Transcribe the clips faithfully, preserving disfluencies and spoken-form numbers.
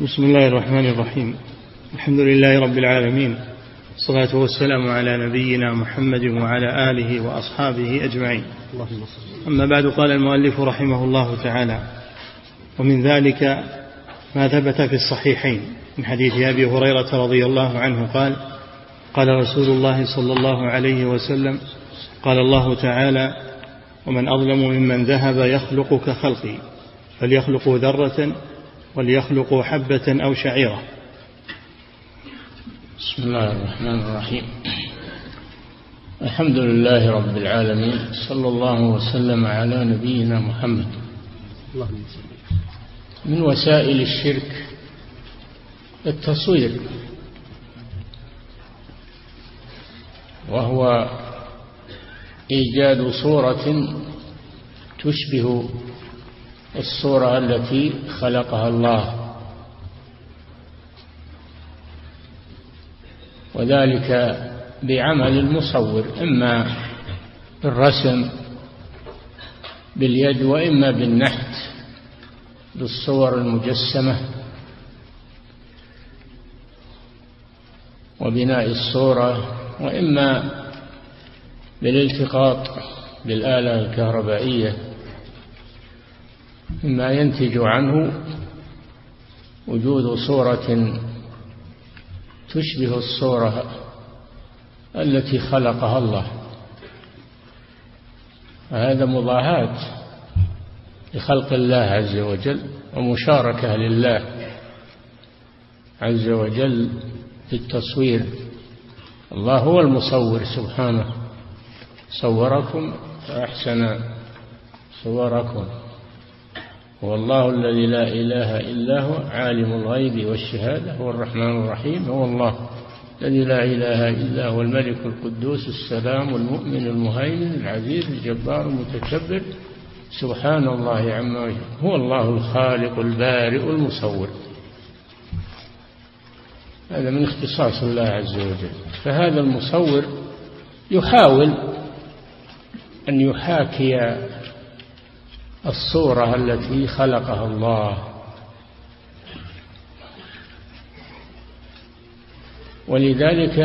بسم الله الرحمن الرحيم. الحمد لله رب العالمين، والصلاة والسلام على نبينا محمد وعلى آله وأصحابه أجمعين. أما بعد، قال المؤلف رحمه الله تعالى: ومن ذلك ما ثبت في الصحيحين من حديث أبي هريرة رضي الله عنه قال: قال رسول الله صلى الله عليه وسلم: قال الله تعالى: ومن أظلم ممن ذهب يخلق كخلقه فليخلقوا ذرة وليخلقوا حبة أو شعيرة. بسم الله الرحمن الرحيم. الحمد لله رب العالمين، صلى الله وسلم على نبينا محمد. من وسائل الشرك التصوير، وهو إيجاد صورة تشبه الصورة التي خلقها الله، وذلك بعمل المصور، إما بالرسم باليد وإما بالنحت بالصور المجسمة وبناء الصورة، وإما بالالتقاط بالآلة الكهربائية مما ينتج عنه وجود صورة تشبه الصورة التي خلقها الله. هذا مضاهاة لخلق الله عز وجل ومشاركة لله عز وجل في التصوير. الله هو المصور سبحانه: صوركم فأحسن صوركم. هو الله الذي لا إله إلا هو، عالم الغيب والشهادة، هو الرحمن الرحيم. هو الله الذي لا إله إلا هو، الملك القدوس السلام المؤمن المهيمن العزيز الجبار المتكبر، سبحان الله عما يشركون. هو الله الخالق البارئ المصور. هذا من اختصاص الله عز وجل. فهذا المصور يحاول أن يحاكي الصورة التي خلقها الله، ولذلك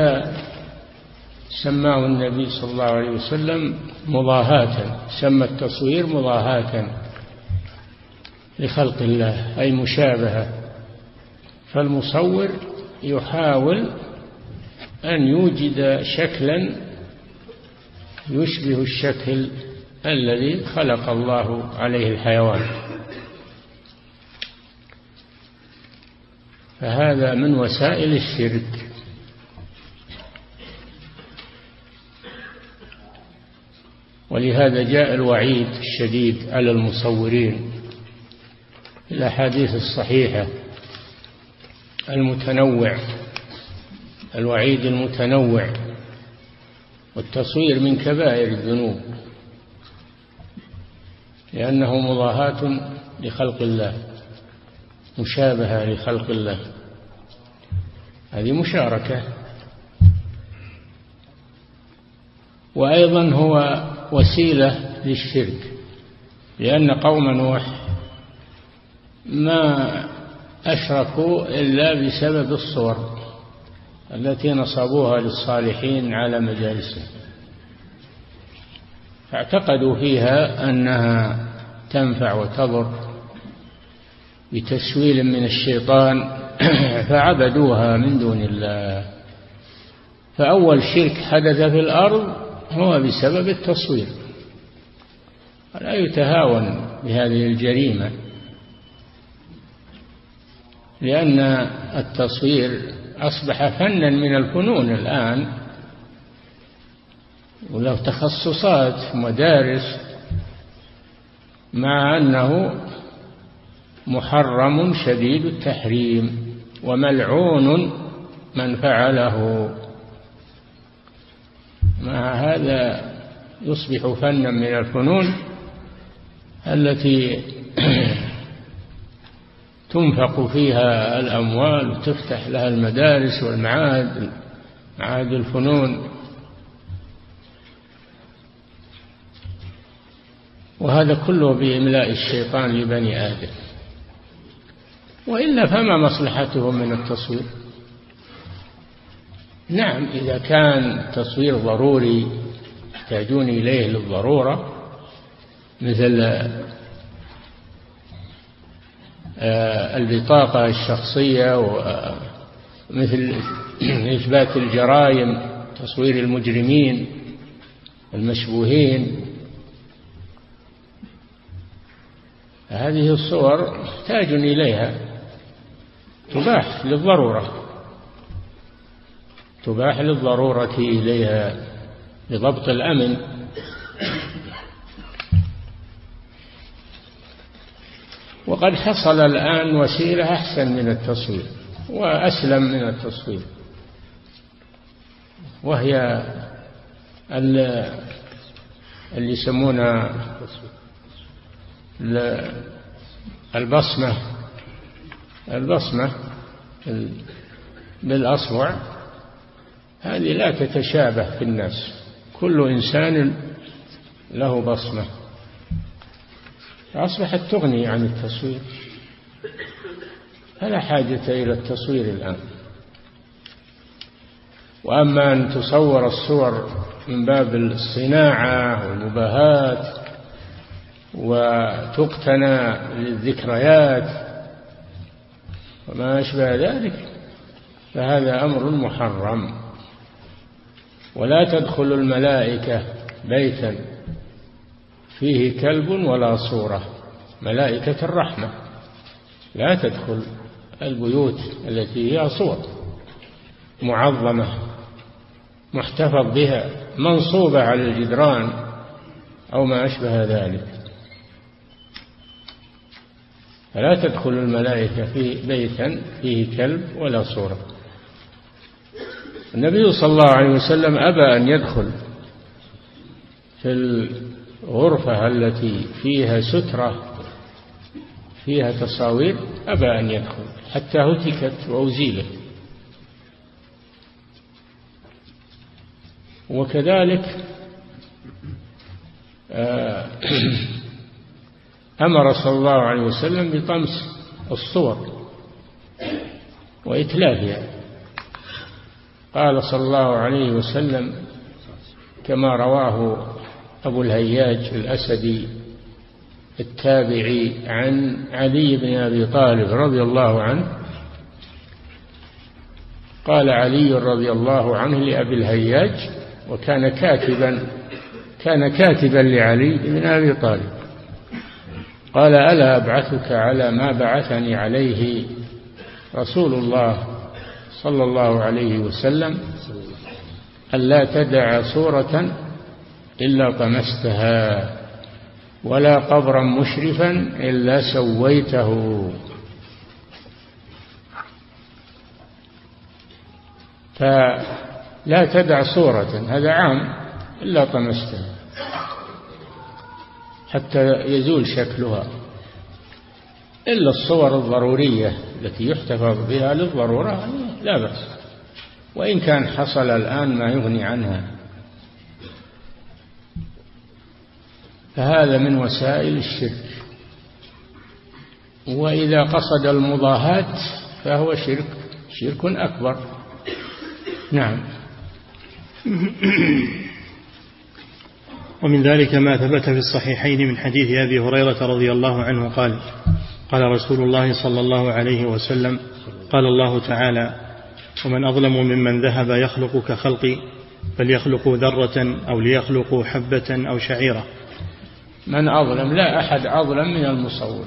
سماه النبي صلى الله عليه وسلم مضاهاة. سمى التصوير مضاهاة لخلق الله، أي مشابهة. فالمصور يحاول أن يوجد شكلا يشبه الشكل الذي خلق الله عليه الحيوان. فهذا من وسائل الشرك. ولهذا جاء الوعيد الشديد على المصورين في الأحاديث الصحيحة المتنوع، الوعيد المتنوع. والتصوير من كبائر الذنوب لأنه مضاهاة لخلق الله، مشابهة لخلق الله، هذه مشاركة. وأيضا هو وسيلة للشرك، لأن قوم نوح ما أشركوا إلا بسبب الصور التي نصبوها للصالحين على مجالسهم، فاعتقدوا فيها أنها تنفع وتضر بتسويل من الشيطان، فعبدوها من دون الله. فأول شرك حدث في الأرض هو بسبب التصوير. لا يتهاون بهذه الجريمة، لأن التصوير أصبح فنا من الفنون الآن، وله تخصصات مدارس، مع أنه محرم شديد التحريم وملعون من فعله. مع هذا يصبح فنا من الفنون التي تنفق فيها الأموال وتفتح لها المدارس والمعاهد، معاهد الفنون. وهذا كله بإملاء الشيطان لبني آدم. وإلا فما مصلحتهم من التصوير؟ نعم، إذا كان التصوير ضروري يحتاجون إليه للضرورة، مثل البطاقة الشخصية ومثل إثبات الجرائم، تصوير المجرمين المشبوهين، هذه الصور محتاج إليها، تباح للضرورة تباح للضرورة إليها لضبط الأمن. وقد حصل الآن وسيلة أحسن من التصوير وأسلم من التصوير، وهي اللي يسمونها البصمة البصمة بالأصبع. هذه لا تتشابه في الناس، كل إنسان له بصمة، أصبحت تغني عن التصوير، فلا حاجة إلى التصوير الآن. وأما أن تصور الصور من باب الصناعة والمباهات وتقتنى للذكريات وما أشبه ذلك، فهذا أمر محرم. ولا تدخل الملائكة بيتا فيه كلب ولا صورة، ملائكة الرحمة لا تدخل البيوت التي فيها صور معظمة محتفظ بها منصوبة على الجدران أو ما أشبه ذلك، فلا تدخل الملائكة في بيتا فيه كلب ولا صورة. النبي صلى الله عليه وسلم أبى أن يدخل في الغرفة التي فيها سترة فيها تصاوير، أبى أن يدخل حتى هتكت وأزيلت. وكذلك أمر صلى الله عليه وسلم بطمس الصور وإتلافها، قال صلى الله عليه وسلم كما رواه أبو الهياج الأسدي التابعي عن علي بن أبي طالب رضي الله عنه، قال علي رضي الله عنه لأبي الهياج، وكان كاتبا كان كاتبا لعلي بن أبي طالب، قال: ألا أبعثك على ما بعثني عليه رسول الله صلى الله عليه وسلم، ألا تدع صورة إلا طمستها، ولا قبرا مشرفا إلا سويته. فلا تدع صورة، هذا عام، إلا طمستها حتى يزول شكلها، إلا الصور الضرورية التي يحتفظ بها للضرورة لا بأس، وإن كان حصل الآن ما يغني عنها. فهذا من وسائل الشرك، وإذا قصد المضاهات فهو شرك شرك أكبر. نعم. ومن ذلك ما ثبت في الصحيحين من حديث أبي هريرة رضي الله عنه قال: قال رسول الله صلى الله عليه وسلم: قال الله تعالى: ومن أظلم ممن ذهب يخلق كخلقي فليخلقوا ذرة أو ليخلقوا حبة أو شعيرة. من أظلم، لا أحد أظلم من المصور،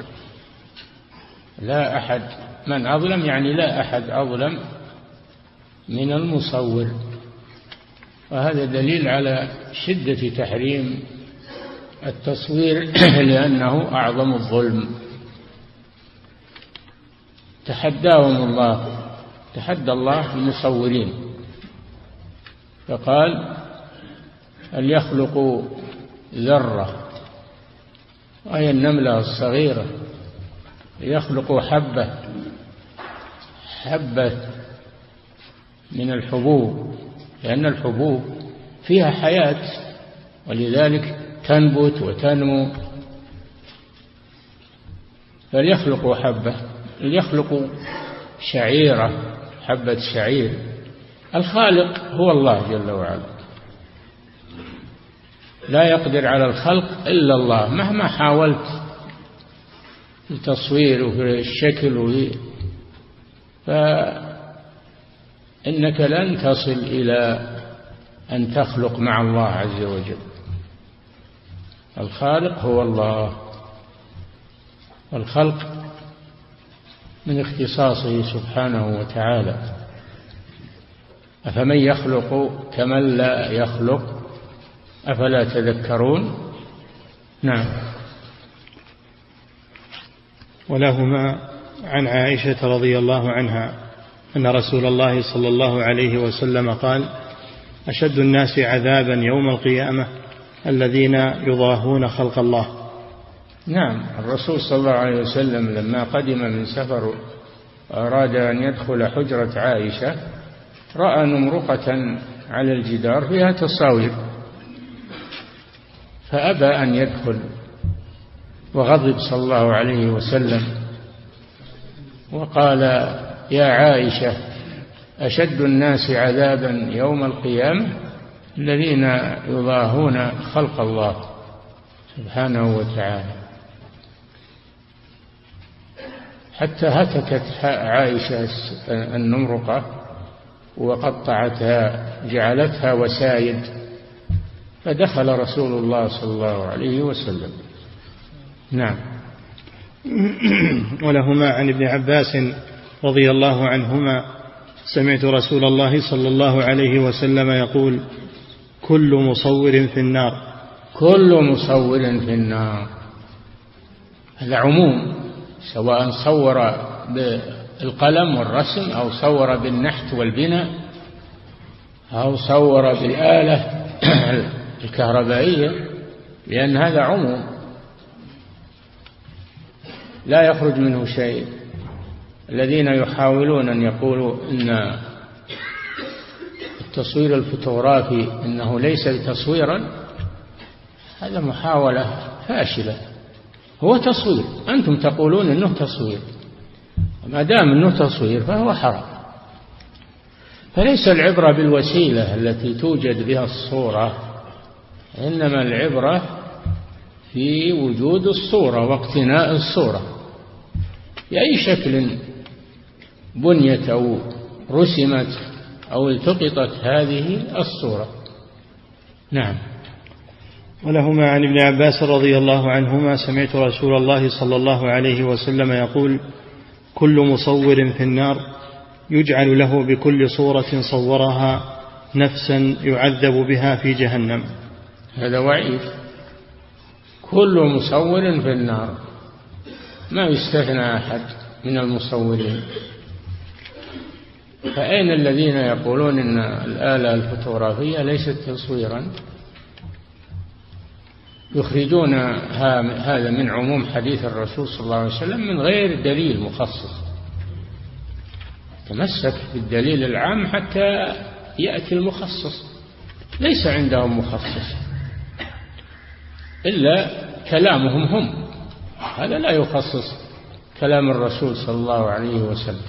لا أحد من أظلم يعني لا أحد أظلم من المصور. وهذا دليل على شدة تحريم التصوير لأنه أعظم الظلم. تحداهم الله، تحدى الله المصورين فقال: ليخلقوا ذرة، وهي النملة الصغيرة، ليخلقوا حبة حبة من الحبوب، لأن الحبوب فيها حياة ولذلك تنبت وتنمو، فليخلقوا حبة يخلق شعيرة حبة شعير. الخالق هو الله جل وعلا، لا يقدر على الخلق إلا الله مهما حاولت في تصوير وفي الشكل وفي، فإنك لن تصل إلى أن تخلق مع الله عز وجل. الخالق هو الله، والخلق من اختصاصه سبحانه وتعالى. أفمن يخلق كمن لا يخلق أفلا تذكرون. نعم. ولهما عن عائشة رضي الله عنها أن رسول الله صلى الله عليه وسلم قال: أشد الناس عذابا يوم القيامة الذين يضاهون خلق الله. نعم. الرسول صلى الله عليه وسلم لما قدم من سفر أراد أن يدخل حجرة عائشة رأى نمرقة على الجدار فيها تصاوير فأبى أن يدخل، وغضب صلى الله عليه وسلم وقال: يا عائشة أشد الناس عذابا يوم القيامة الذين يضاهون خلق الله سبحانه وتعالى، حتى هتكت عائشة النمرقة وقطعتها جعلتها وسائد، فدخل رسول الله صلى الله عليه وسلم. نعم. ولهما عن ابن عباس رضي الله عنهما: سمعت رسول الله صلى الله عليه وسلم يقول: كل مصور في النار. كل مصور في النار، هذا عموم، سواء صور بالقلم والرسم أو صور بالنحت والبناء أو صور بالآلة الكهربائية، لأن هذا عموم لا يخرج منه شيء. الذين يحاولون أن يقولوا إن التصوير الفوتوغرافي إنه ليس تصويرا، هذا محاولة فاشلة. هو تصوير، أنتم تقولون إنه تصوير، ما دام إنه تصوير فهو حرام. فليس العبرة بالوسيلة التي توجد بها الصورة، إنما العبرة في وجود الصورة واقتناء الصورة بأي شكل بنيت أو رسمت أو التقطت هذه الصورة. نعم. ولهما عن ابن عباس رضي الله عنهما: سمعت رسول الله صلى الله عليه وسلم يقول: كل مصور في النار يجعل له بكل صورة صورها نفسا يعذب بها في جهنم. هذا وعيد. كل مصور في النار، ما يستثنى أحد من المصورين. فأين الذين يقولون إن الآلة الفوتوغرافية ليست تصويرا؟ يخرجون هذا من عموم حديث الرسول صلى الله عليه وسلم من غير دليل مخصص. تمسك بالدليل العام حتى يأتي المخصص. ليس عندهم مخصص إلا كلامهم هم، هذا لا يخصص كلام الرسول صلى الله عليه وسلم.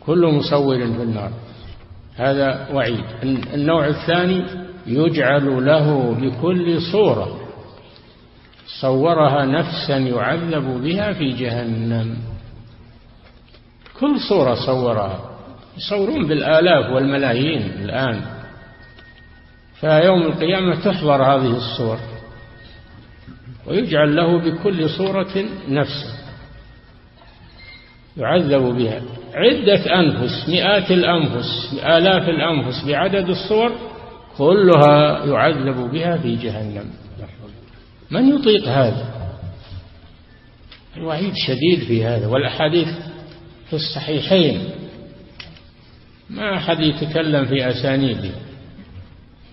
كل مصور في النار، هذا وعيد. النوع الثاني: يجعل له بكل صورة صورها نفسا يعذب بها في جهنم. كل صورة صورها، يصورون بالآلاف والملايين الآن، فيوم القيامة تحضر هذه الصور، ويجعل له بكل صورة نفسا يعذب بها. عدة أنفس، مئات الأنفس، آلاف الأنفس بعدد الصور، كلها يعذب بها في جهنم. من يطيق هذا؟ الوعيد شديد في هذا. والأحاديث في الصحيحين ما أحد يتكلم في أسانيده،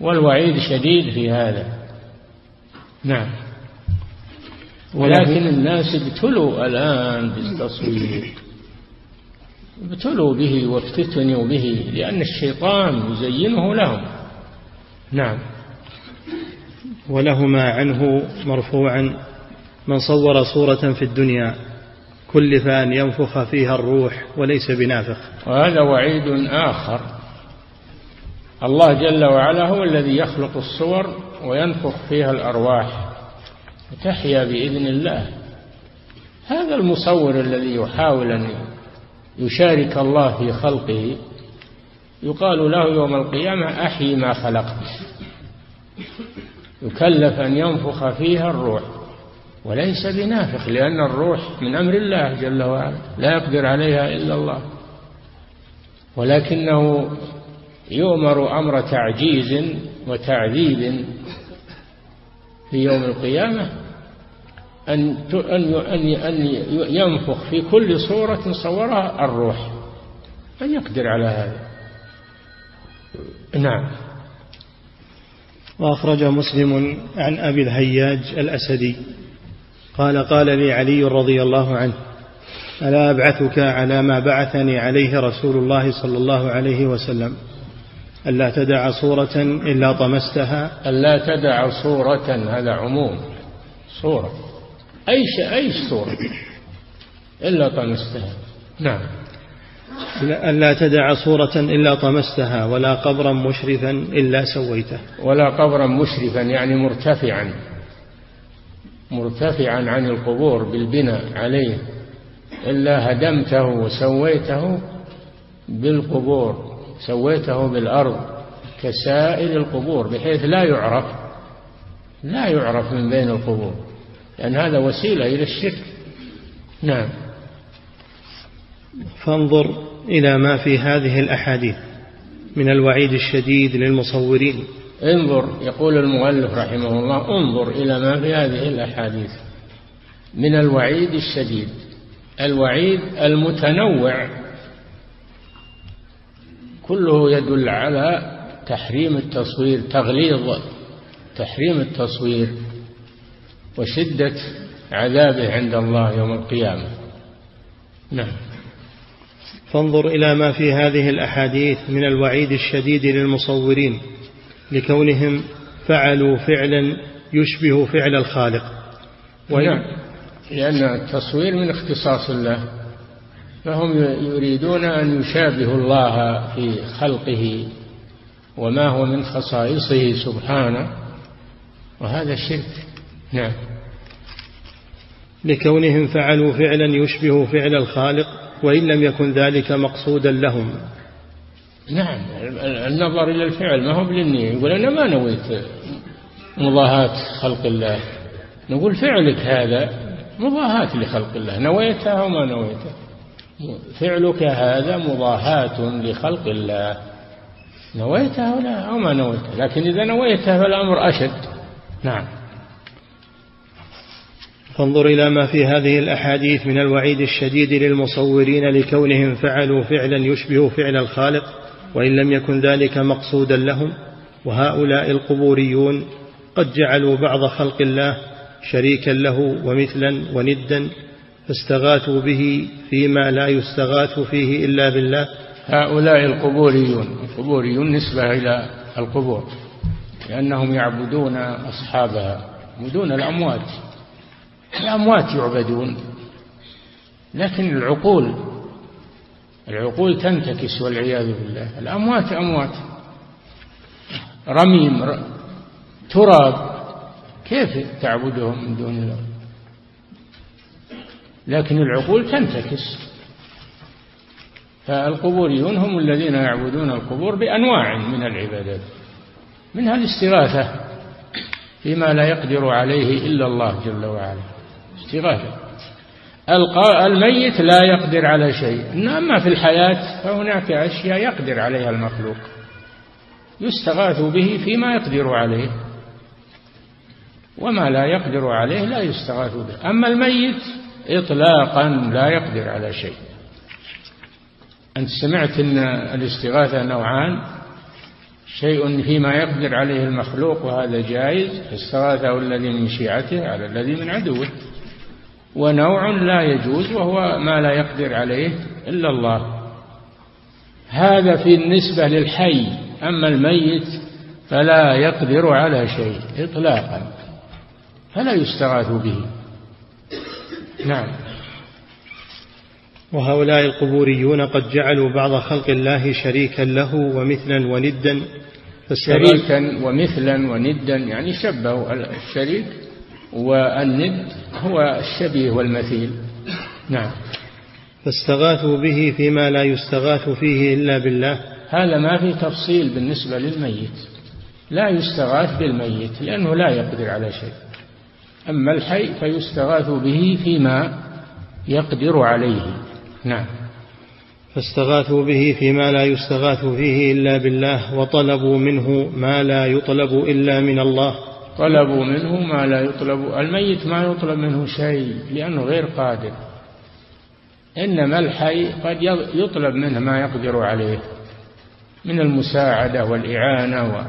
والوعيد شديد في هذا. نعم. ولكن الناس ابتلوا الآن بالتصوير، ابتلوا به وافتتنوا به، لأن الشيطان يزينه لهم. نعم. ولهما عنه مرفوعا: من صور صورة في الدنيا كلف أن ينفخ فيها الروح وليس بنافخ. وهذا وعيد آخر. الله جل وعلا هو الذي يخلق الصور وينفخ فيها الأرواح وتحيا بإذن الله. هذا المصور الذي يحاول أن يشارك الله في خلقه يقال له يوم القيامة أحيي ما خلقت. يكلف أن ينفخ فيها الروح وليس بنافخ، لأن الروح من أمر الله جل وعلا لا يقدر عليها إلا الله، ولكنه يؤمر أمر تعجيز وتعذيب في يوم القيامة أن ينفخ في كل صورة صورها الروح. من يقدر على هذا؟ نعم. وأخرج مسلم عن أبي الهياج الأسدي قال قال لي علي رضي الله عنه ألا أبعثك على ما بعثني عليه رسول الله صلى الله عليه وسلم ألا تدع صورة إلا طمستها. ألا تدع صورة، هذا عموم صورة، أي أي صورة إلا طمستها. نعم. ألا تدع صورة إلا طمستها ولا قبرا مشرفا إلا سويته. ولا قبرا مشرفا يعني مرتفعا، مرتفعا عن القبور بالبناء عليه، إلا هدمته وسويته بالقبور، سويته بالأرض كسائر القبور بحيث لا يعرف، لا يعرف من بين القبور، لأن هذا وسيلة إلى الشرك. نعم. فانظر إلى ما في هذه الأحاديث من الوعيد الشديد للمصورين. انظر، يقول المؤلف رحمه الله انظر إلى ما في هذه الأحاديث من الوعيد الشديد، الوعيد المتنوع كله يدل على تحريم التصوير، تغليظ تحريم التصوير وشدة عذابه عند الله يوم القيامة. نعم. فانظر إلى ما في هذه الأحاديث من الوعيد الشديد للمصورين لكونهم فعلوا فعلا يشبه فعل الخالق. نعم، لأن التصوير من اختصاص الله، فهم يريدون أن يشابهوا الله في خلقه وما هو من خصائصه سبحانه، وهذا شرك. نعم. لكونهم فعلوا فعلا يشبه فعل الخالق وإن لم يكن ذلك مقصودا لهم. نعم، النظر إلى الفعل ما هو بالنية. يقول أنا ما نويت مضاهاة خلق الله، نقول فعلك هذا مضاهاة لخلق الله، نويتها وما نويتها، فعلك هذا مضاهاة لخلق الله، نويتها ولا أو ما نويتها، لكن إذا نويتها فالأمر أشد. نعم. فانظر إلى ما في هذه الأحاديث من الوعيد الشديد للمصورين لكونهم فعلوا فعلا يشبه فعل الخالق وإن لم يكن ذلك مقصودا لهم. وهؤلاء القبوريون قد جعلوا بعض خلق الله شريكا له ومثلا وندا، فاستغاثوا به فيما لا يستغاث فيه إلا بالله. هؤلاء القبوريون، القبوريون نسبة إلى القبور لأنهم يعبدون أصحابها، يعبدون الأموات، الأموات يعبدون، لكن العقول، العقول تنتكس والعياذ بالله. الأموات أموات، رميم، تراب، كيف تعبدهم من دون الله؟ لكن العقول تنتكس. فالقبوريون هم الذين يعبدون القبور بأنواع من العبادات، منها الاستغاثة فيما لا يقدر عليه إلا الله جل وعلا، استغاثة. الميت لا يقدر على شيء، أما في الحياة فهناك أشياء يقدر عليها المخلوق يستغاث به فيما يقدر عليه، وما لا يقدر عليه لا يستغاث به. أما الميت إطلاقا لا يقدر على شيء. أنت سمعت أن الاستغاثة نوعان، شيء فيما يقدر عليه المخلوق وهذا جائز، استغاثه الذي من شيعته على الذي من عدوه، ونوع لا يجوز وهو ما لا يقدر عليه إلا الله، هذا في النسبة للحي. أما الميت فلا يقدر على شيء إطلاقا، فلا يستغاث به نعم. وهؤلاء القبوريون قد جعلوا بعض خلق الله شريكا له ومثلا وندا. شريكا ومثلا وندا يعني شبهوا الشريك، والند هو الشبيه والمثيل. نعم. فاستغاثوا به فيما لا يستغاث فيه إلا بالله. هذا ما في تفصيل بالنسبة للميت، لا يستغاث بالميت لأنه لا يقدر على شيء. أما الحي فيستغاث به فيما يقدر عليه. نعم. فاستغاثوا به فيما لا يستغاث فيه إلا بالله، وطلبوا منه ما لا يطلب إلا من الله. طلبوا منه ما لا يطلب، الميت ما يطلب منه شيء لأنه غير قادر، إنما الحي قد يطلب منه ما يقدر عليه من المساعدة والإعانة و...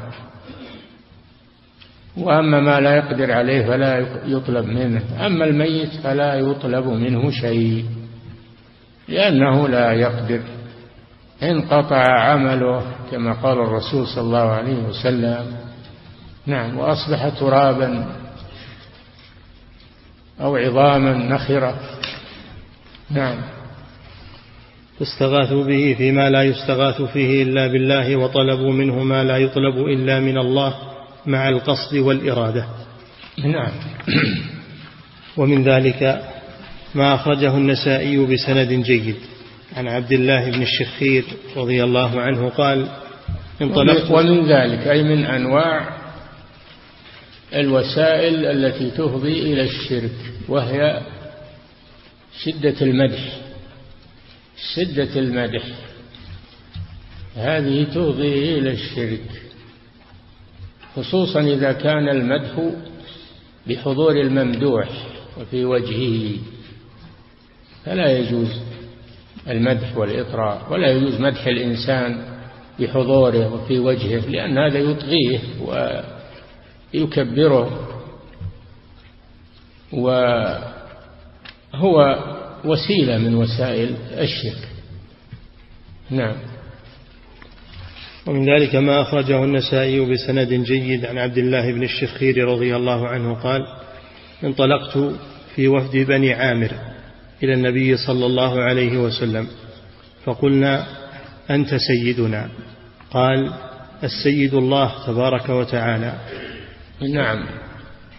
وأما ما لا يقدر عليه فلا يطلب منه. أما الميت فلا يطلب منه شيء لأنه لا يقدر، انقطع عمله كما قال الرسول صلى الله عليه وسلم. نعم. وأصبح ترابا أو عظاما نخرة. نعم. فاستغاثوا به فيما لا يستغاث فيه إلا بالله، وطلبوا منه ما لا يطلب إلا من الله مع القصد والإرادة. نعم. ومن ذلك ما أخرجه النسائي بسند جيد عن عبد الله بن الشخير رضي الله عنه قال: انطلقت. ومن ذلك أي من أنواع الوسائل التي تفضي إلى الشرك، وهي شدة المدح. شدة المدح هذه تفضي إلى الشرك، خصوصا إذا كان المدح بحضور الممدوح وفي وجهه، فلا يجوز المدح والإطراء، ولا يجوز مدح الإنسان بحضوره وفي وجهه، لأن هذا يطغيه ويكبره، وهو وسيلة من وسائل الشرك. نعم. ومن ذلك ما أخرجه النسائي بسند جيد عن عبد الله بن الشخير رضي الله عنه قال: انطلقت في وفد بني عامر إلى النبي صلى الله عليه وسلم فقلنا: أنت سيدنا. قال: السيد الله تبارك وتعالى. نعم،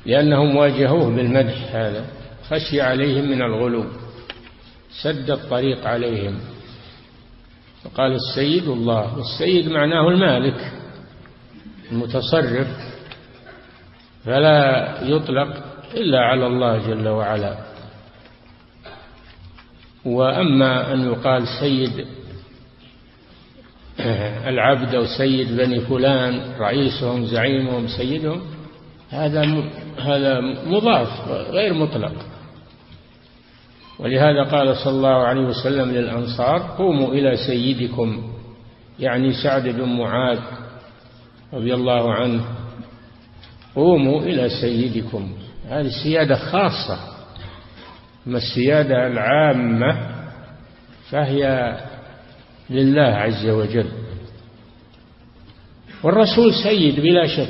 لأنهم واجهوه بالمدح، هذا خشي عليهم من الغلو، سد الطريق عليهم، فقال: السيد الله. والسيد معناه المالك المتصرف، فلا يطلق إلا على الله جل وعلا. وأما أن يقال سيد العبد أو سيد بني فلان، رئيسهم زعيمهم سيدهم، هذا هذا مضاف غير مطلق. ولهذا قال صلى الله عليه وسلم للأنصار: قوموا إلى سيدكم، يعني سعد بن معاذ رضي الله عنه، قوموا إلى سيدكم. هذه السيادة خاصة، أما السيادة العامة فهي لله عز وجل. والرسول سيد بلا شك،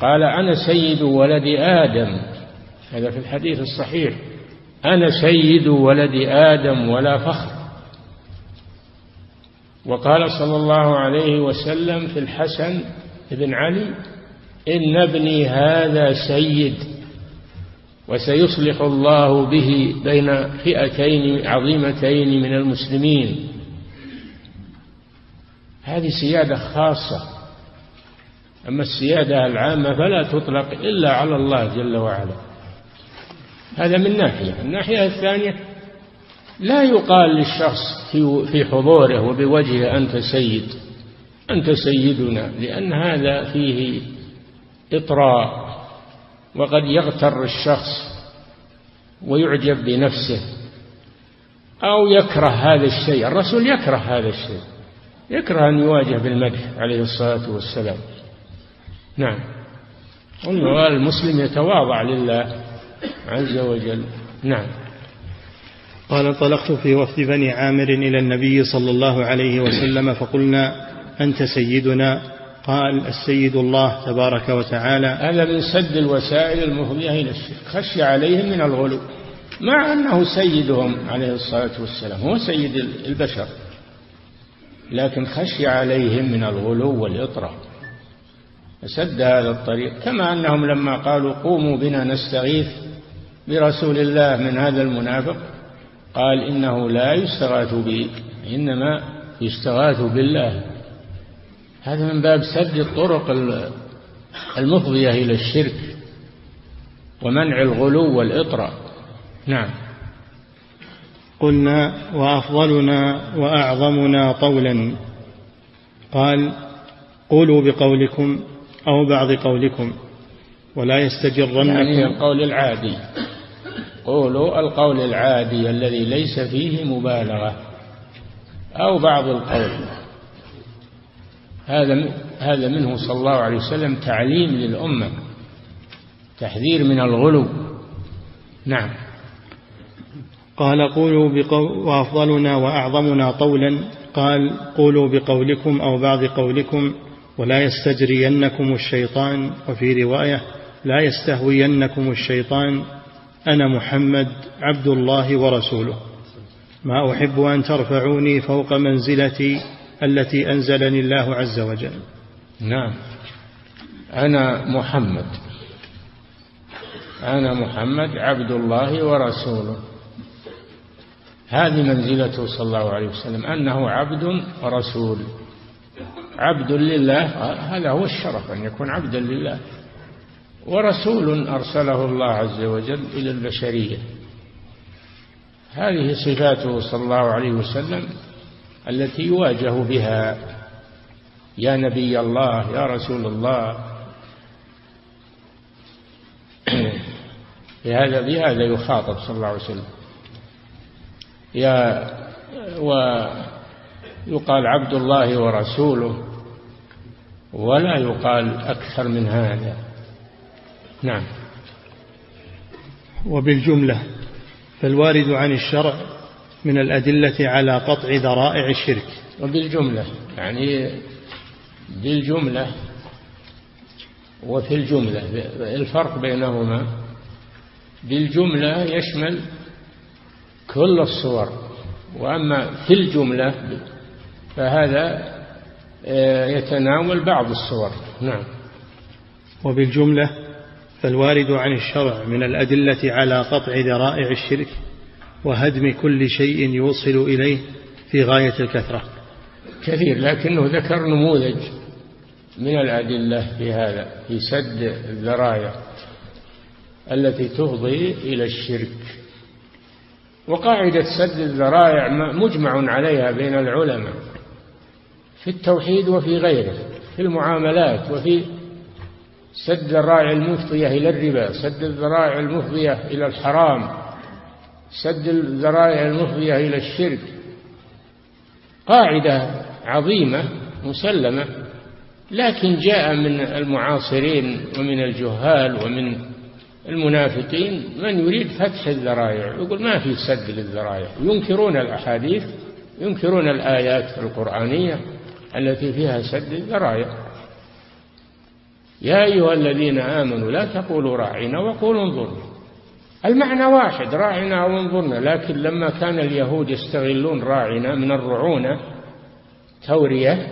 قال: أنا سيد ولد آدم، هذا في الحديث الصحيح: أنا سيد ولد آدم ولا فخر. وقال صلى الله عليه وسلم في الحسن بن علي: إن ابني هذا سيد، وسيصلح الله به بين فئتين عظيمتين من المسلمين. هذه سيادة خاصة، أما السيادة العامة فلا تطلق إلا على الله جل وعلا. هذا من ناحية. الناحية الثانية: لا يقال للشخص في حضوره وبوجهه: أنت سيد، أنت سيدنا، لأن هذا فيه إطراء، وقد يغتر الشخص ويعجب بنفسه أو يكره هذا الشيء. الرسول يكره هذا الشيء، يكره أن يواجه بالمدح عليه الصلاة والسلام. نعم. والمسلم يتواضع لله عز وجل. نعم. قال: انطلقت في وفد بني عامر إلى النبي صلى الله عليه وسلم فقلنا: أنت سيدنا. قال: السيد الله تبارك وتعالى. هذا من سد الوسائل المفضية إلى الشرك، خشي عليهم من الغلو. مع أنه سيدهم عليه الصلاة والسلام، هو سيد البشر، لكن خشي عليهم من الغلو والإطراء فسد هذا الطريق. كما أنهم لما قالوا قوموا بنا نستغيث برسول الله من هذا المنافق، قال إنه لا يستغاث بي إنما يستغاث بالله. هذا من باب سد الطرق المفضية إلى الشرك ومنع الغلو والإطراء. نعم. قلنا وأفضلنا وأعظمنا قولا، قال قولوا بقولكم أو بعض قولكم ولا يستجرنكم، يعني القول العادي، قولوا القول العادي الذي ليس فيه مبالغة أو بعض القول. هذا هذا منه صلى الله عليه وسلم تعليم للأمة، تحذير من الغلو. نعم. قال قولوا بقول، وأفضلنا وأعظمنا طولا، قال قولوا بقولكم أو بعض قولكم ولا يستجرينكم الشيطان، وفي رواية لا يستهوينكم الشيطان، أنا محمد عبد الله ورسوله، ما أحب أن ترفعوني فوق منزلتي التي أنزلني الله عز وجل. نعم. أنا محمد أنا محمد عبد الله ورسوله، هذه منزلته صلى الله عليه وسلم، أنه عبد ورسول، عبد لله، هذا هو الشرف أن يكون عبدا لله، ورسول أرسله الله عز وجل إلى البشرية. هذه صفاته صلى الله عليه وسلم التي يواجه بها يا نبي الله يا رسول الله، بهذا بهذا يخاطب صلى الله عليه وسلم، يا ويقال عبد الله ورسوله، ولا يقال أكثر من هذا. نعم. وبالجملة فالوارد عن الشرع من الأدلة على قطع ذرائع الشرك. وبالجملة يعني بالجملة وفي الجملة، الفرق بينهما بالجملة يشمل كل الصور، وأما في الجملة فهذا يتناول بعض الصور. نعم. وبالجملة فالوارد عن الشرع من الأدلة على قطع ذرائع الشرك وهدم كل شيء يوصل إليه في غاية الكثرة. كثير، لكنه ذكر نموذج من الأدلة في هذا، في سد الذرائع التي تفضي إلى الشرك. وقاعدة سد الذرائع مجمع عليها بين العلماء في التوحيد وفي غيره، في المعاملات وفي سد الذرائع المفضية إلى الربا، سد الذرائع المفضية إلى الحرام، سد الذرائع المفضية إلى الشرك. قاعدة عظيمة مسلمة، لكن جاء من المعاصرين ومن الجهال ومن المنافقين من يريد فتح الذرائع، يقول ما في سد للذرائع، ينكرون الأحاديث، ينكرون الآيات القرآنية التي فيها سد الذرائع. يا أيها الذين آمنوا لا تقولوا راعنا وقولوا انظرنا، المعنى واحد، راعنا وانظرنا، لكن لما كان اليهود يستغلون راعنا من الرعونة تورية،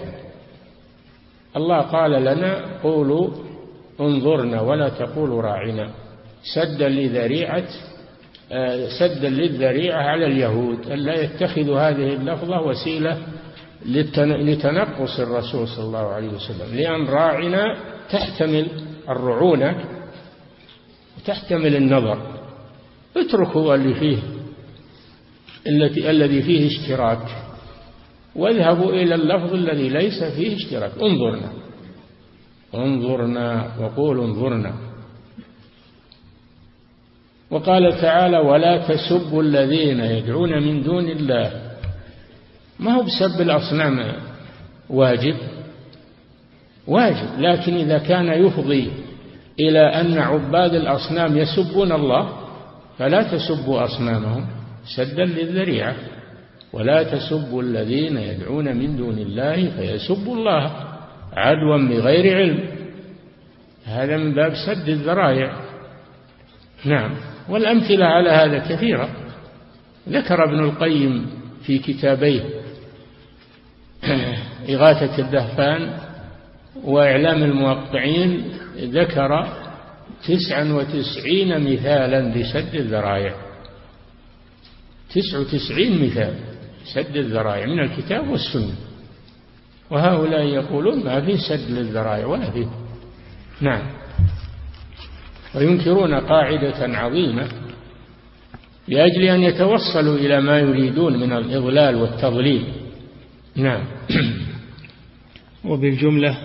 الله قال لنا قولوا انظرنا ولا تقولوا راعنا، سدا لذريعة سدا للذريعة على اليهود ألا يتخذوا هذه اللفظة وسيلة لتنقص الرسول صلى الله عليه وسلم، لأن راعنا تحتمل الرعونة وتحتمل النظر، اتركوا اللي فيه التي الذي فيه اشتراك واذهبوا إلى اللفظ الذي ليس فيه اشتراك، انظرنا انظرنا وقولوا انظرنا. وقال تعالى ولا تسبوا الذين يدعون من دون الله، ما هو بسب الأصنام واجب واجب لكن إذا كان يفضي إلى أن عباد الأصنام يسبون الله فلا تسبوا أصنامهم، سدا للذريعة، ولا تسبوا الذين يدعون من دون الله فيسبوا الله عدوا بغير علم، هذا من باب سد الذرائع. نعم. والأمثلة على هذا كثيرة. ذكر ابن القيم في كتابيه إغاثة الدهفان وإعلام الموقعين ذكر تسعا وتسعين مثالا بسد الذرائع، تسع وتسعين مثال سد الذرائع من الكتاب والسنة، وهؤلاء يقولون ما في سد للذرائع ولا فيه. نعم. وينكرون قاعدة عظيمة لأجل أن يتوصلوا إلى ما يريدون من الإضلال والتضليل. نعم. وبالجملة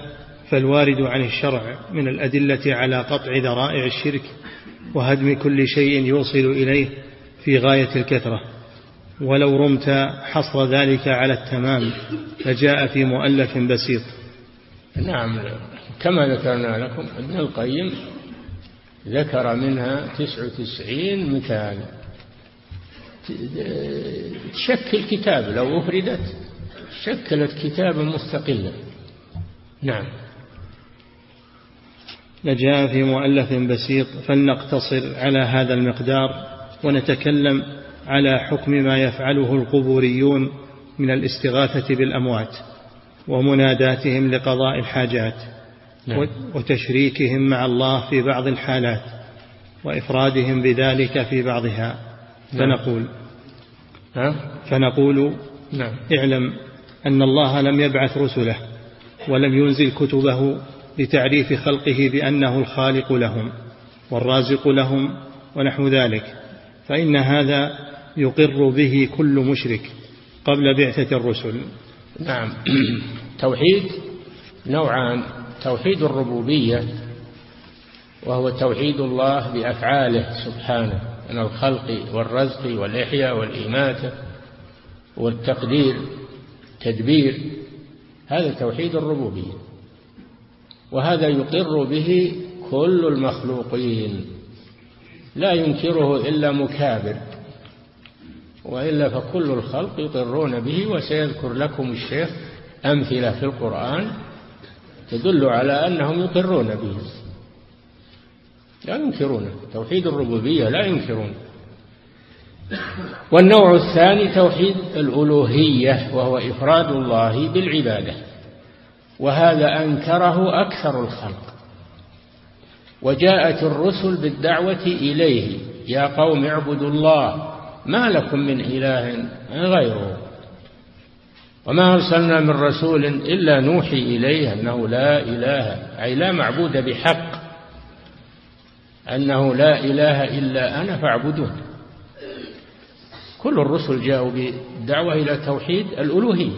فالوارد عن الشرع من الأدلة على قطع ذرائع الشرك وهدم كل شيء يوصل إليه في غاية الكثرة، ولو رمت حصر ذلك على التمام لجاء في مؤلف بسيط. نعم. كما ذكرنا لكم ابن القيم ذكر منها تسع وتسعين مثال تشكل كتاب، لو أفردت شكلت كتابا مستقلا. نعم. لجاء في مؤلف بسيط، فلنقتصر على هذا المقدار ونتكلم على حكم ما يفعله القبوريون من الاستغاثة بالأموات ومناداتهم لقضاء الحاجات. نعم. وتشريكهم مع الله في بعض الحالات وإفرادهم بذلك في بعضها. نعم. فنقول نعم. فنقول نعم. اعلم أن الله لم يبعث رسله ولم ينزل كتبه لتعريف خلقه بأنه الخالق لهم والرازق لهم ونحو ذلك، فإن هذا يقر به كل مشرك قبل بعثة الرسل. نعم. توحيد نوعان، توحيد الربوبية وهو توحيد الله بأفعاله سبحانه من الخلق والرزق والإحياء والإماتة والتقدير تدبير، هذا توحيد الربوبية، وهذا يقر به كل المخلوقين لا ينكره إلا مكابر، وإلا فكل الخلق يقرون به. وسيذكر لكم الشيخ أمثلة في القرآن تدل على أنهم يقرون به لا ينكرونه. توحيد الربوبية لا ينكرونه. والنوع الثاني توحيد الألوهية وهو إفراد الله بالعبادة، وهذا أنكره أكثر الخلق، وجاءت الرسل بالدعوة إليه، يا قوم اعبدوا الله ما لكم من إله غيره، وما أرسلنا من رسول إلا نوحي إليه أنه لا إله، أي لا معبود بحق، أنه لا إله إلا أنا فاعبدون. كل الرسل جاءوا بالدعوة إلى توحيد الألوهية،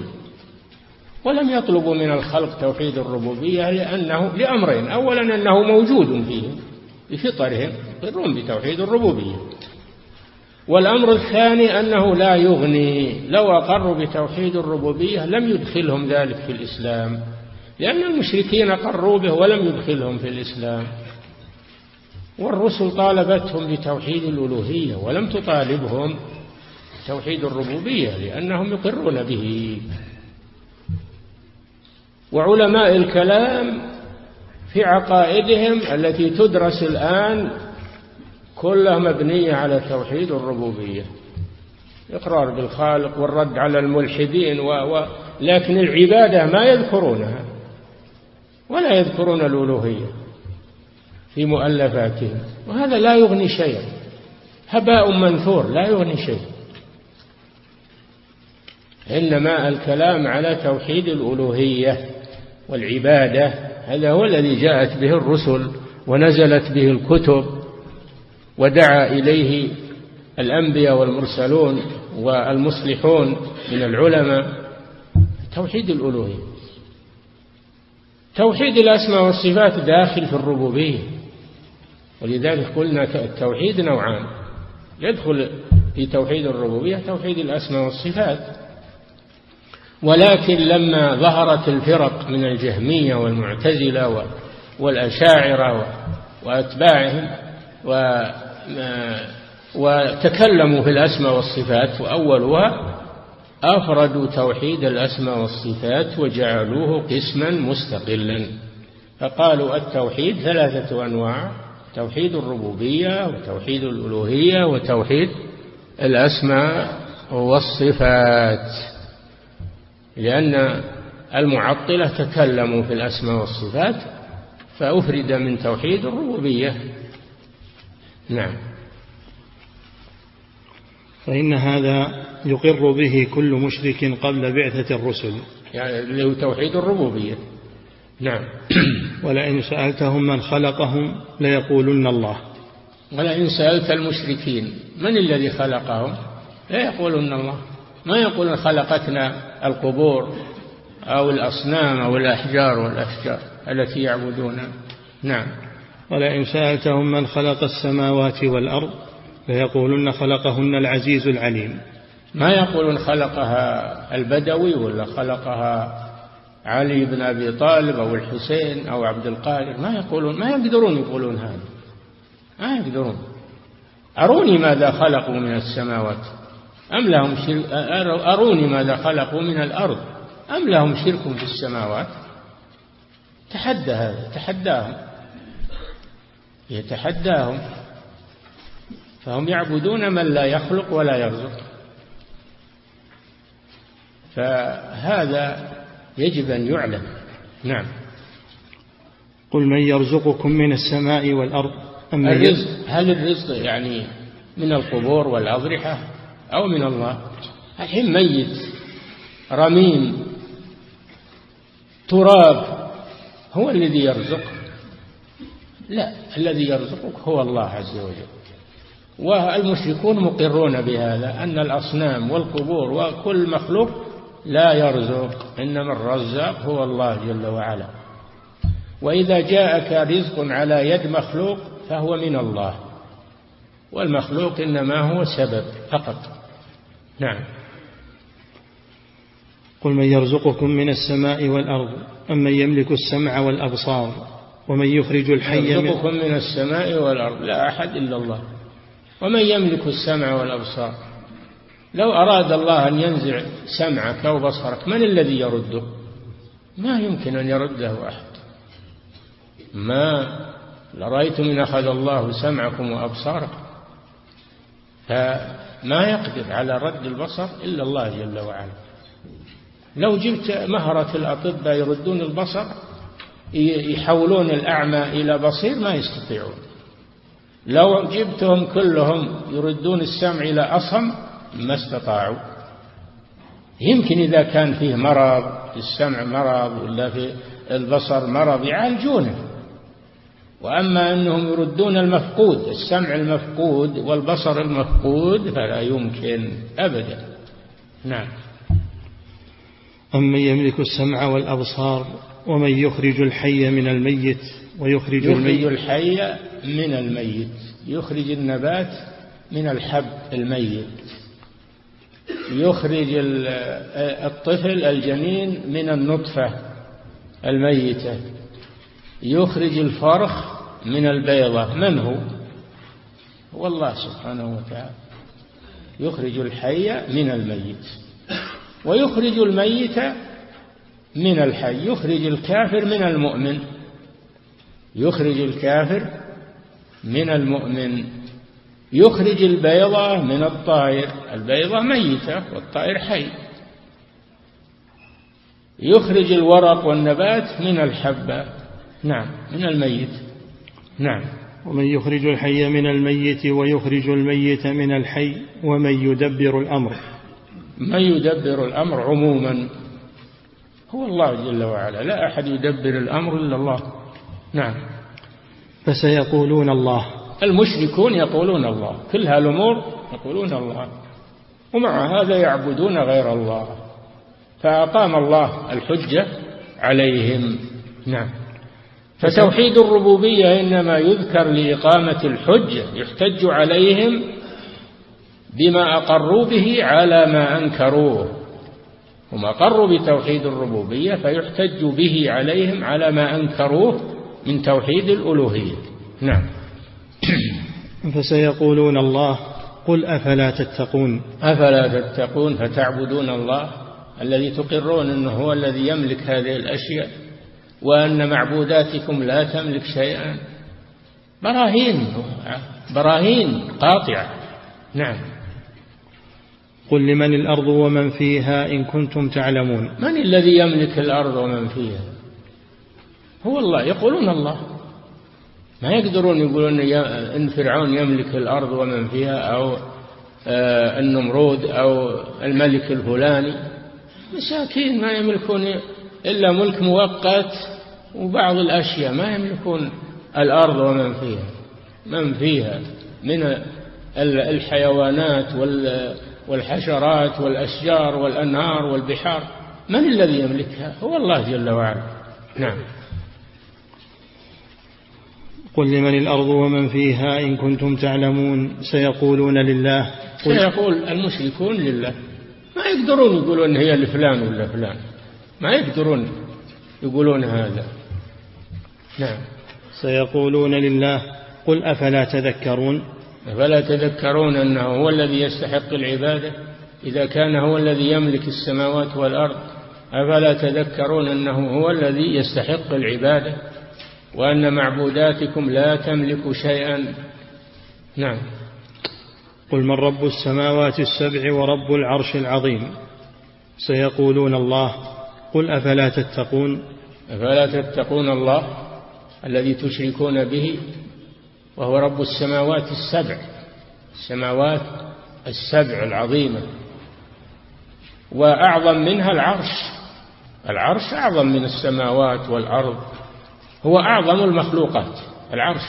ولم يطلبوا من الخلق توحيد الربوبية لأنه لأمرين: أولا أنه موجود فيهم بفطرهم يقرون بتوحيد الربوبية، والأمر الثاني أنه لا يغني، لو أقروا بتوحيد الربوبية لم يدخلهم ذلك في الإسلام، لأن المشركين قروا به ولم يدخلهم في الإسلام، والرسل طالبتهم بتوحيد الألوهية ولم تطالبهم توحيد الربوبية لأنهم يقرون به. وعلماء الكلام في عقائدهم التي تدرس الآن كلها مبنية على توحيد الربوبية، إقرار بالخالق والرد على الملحدين و... و... لكن العبادة ما يذكرونها ولا يذكرون الألوهية في مؤلفاتهم، وهذا لا يغني شيئا، هباء منثور لا يغني شيئا. إنما الكلام على توحيد الألوهية والعبادة، هذا هو الذي جاءت به الرسل ونزلت به الكتب ودعا إليه الأنبياء والمرسلون والمصلحون من العلماء، توحيد الألوهية. توحيد الأسماء والصفات داخل في الربوبية، ولذلك قلنا التوحيد نوعان، يدخل في توحيد الربوبية توحيد الأسماء والصفات. ولكن لما ظهرت الفرق من الجهمية والمعتزلة والأشاعرة وأتباعهم وتكلموا في الأسماء والصفات، وأولها أفردوا توحيد الأسماء والصفات وجعلوه قسما مستقلا، فقالوا التوحيد ثلاثة أنواع: توحيد الربوبية وتوحيد الألوهية وتوحيد الأسماء والصفات، لأن المعطلة تكلموا في الأسماء والصفات فأفرد من توحيد الربوبية. نعم. فإن هذا يقر به كل مشرك قبل بعثة الرسل، يعني توحيد الربوبية. نعم. ولئن سألتهم من خلقهم ليقولن الله. ولئن سألت المشركين من الذي خلقهم ليقولن الله، ما يقولون خلقتنا القبور أو الأصنام أو الأحجار والأشجار التي يعبدونها. نعم. ولئن سألتهم من خلق السماوات والأرض ليقولن خلقهن العزيز العليم، ما يقولون خلقها البدوي ولا خلقها علي بن أبي طالب أو الحسين أو عبد القادر، ما يقولون، ما يقدرون يقولون هذا، ما يقدرون. أروني ماذا خلقوا من السماوات أم لهم شرك، أروني ماذا خلقوا من الأرض أم لهم شرك في السماوات. تحدى هذا، تحداهم، يتحداهم. فهم يعبدون من لا يخلق ولا يرزق، فهذا يجب أن يعلم. نعم. قل من يرزقكم من السماء والأرض أم الرزق، هل الرزق يعني من القبور والأضرحة أو من الله؟ الحين ميت رميم تراب هو الذي يرزق؟ لا، الذي يرزقك هو الله عز وجل. والمشركون مقرون بهذا، أن الأصنام والقبور وكل مخلوق لا يرزق، إنما الرزاق هو الله جل وعلا. وإذا جاءك رزق على يد مخلوق فهو من الله، والمخلوق إنما هو سبب فقط. نعم. قل من يرزقكم من السماء والأرض أم من يملك السمع والأبصار ومن يخرج الحي يرزقكم من السماء والأرض، لا أحد إلا الله. ومن يملك السمع والأبصار، لو أراد الله أن ينزع سمعك أو بصرك من الذي يرده؟ ما يمكن أن يرده أحد. ما لرأيتم إن أخذ الله سمعكم وأبصاركم، فما يقدر على رد البصر إلا الله جل وعلا. لو جبت مهرة الأطباء يردون البصر، يحولون الأعمى إلى بصير، ما يستطيعون. لو جبتهم كلهم يردون السمع إلى أصم، ما استطاعوا. يمكن إذا كان فيه مرض في السمع، مرض ولا في البصر مرض، يعالجونه. وأما أنهم يردون المفقود، السمع المفقود والبصر المفقود، فلا يمكن أبدا. نعم. أمن يملك السمع والأبصار ومن يخرج الحي من الميت ويخرج يخرج الحي من الميت، يخرج النبات من الحب الميت، يخرج الطفل الجنين من النطفة الميتة، يخرج الفرخ من البيضة. من هو؟ هو الله سبحانه وتعالى، يخرج الحي من الميت ويخرج الميت من الحي، يخرج الكافر من المؤمن، يخرج الكافر من المؤمن، يخرج البيضة من الطائر، البيضة ميتة والطائر حي، يخرج الورق والنبات من الحبة، نعم، من الميت. نعم. ومن يخرج الحي من الميت ويخرج الميت من الحي ومن يدبر الأمر، من يدبر الأمر عموما هو الله جل وعلا، لا أحد يدبر الأمر إلا الله. نعم. فسيقولون الله، المشركون يقولون الله، كل هالأمور يقولون الله، ومع هذا يعبدون غير الله، فأقام الله الحجة عليهم. نعم. فتوحيد الربوبية إنما يذكر لإقامة الحجة، يحتج عليهم بما أقروا به على ما أنكروه. هم أقروا بتوحيد الربوبية فيحتج به عليهم على ما أنكروه من توحيد الألوهية. نعم. فسيقولون الله، قل أفلا تتقون. أفلا تتقون، فتعبدون الله الذي تقرون أنه هو الذي يملك هذه الأشياء، وأن معبوداتكم لا تملك شيئا، براهين براهين قاطعة. نعم. قل لمن الأرض ومن فيها إن كنتم تعلمون. من الذي يملك الأرض ومن فيها؟ هو الله. يقولون الله، ما يقدرون يقولون إن فرعون يملك الأرض ومن فيها أو النمرود أو الملك الفلاني. مساكين ما يملكون إلا ملك مؤقت وبعض الأشياء، ما يملكون الأرض ومن فيها. من فيها من الحيوانات والحشرات والأشجار والأنهار والبحار، من الذي يملكها؟ هو الله جل وعلا. نعم. قل لمن الأرض ومن فيها إن كنتم تعلمون. سيقولون لله. سيقول المشركون لله. ما يقدرون يقولون هي لفلان ولا فلان، ما يقدرون يقولون هذا. نعم. سيقولون لله. قل أفلا تذكرون. أفلا تذكرون أنه هو الذي يستحق العبادة إذا كان هو الذي يملك السماوات والأرض؟ أفلا تذكرون أنه هو الذي يستحق العبادة وأن معبوداتكم لا تملك شيئا. نعم. قل من رب السماوات السبع ورب العرش العظيم. سيقولون الله. قل أفلا تتقون. أفلا تتقون الله الذي تشركون به وهو رب السماوات السبع، السماوات السبع العظيمة، وأعظم منها العرش. العرش أعظم من السماوات والأرض، هو أعظم المخلوقات العرش.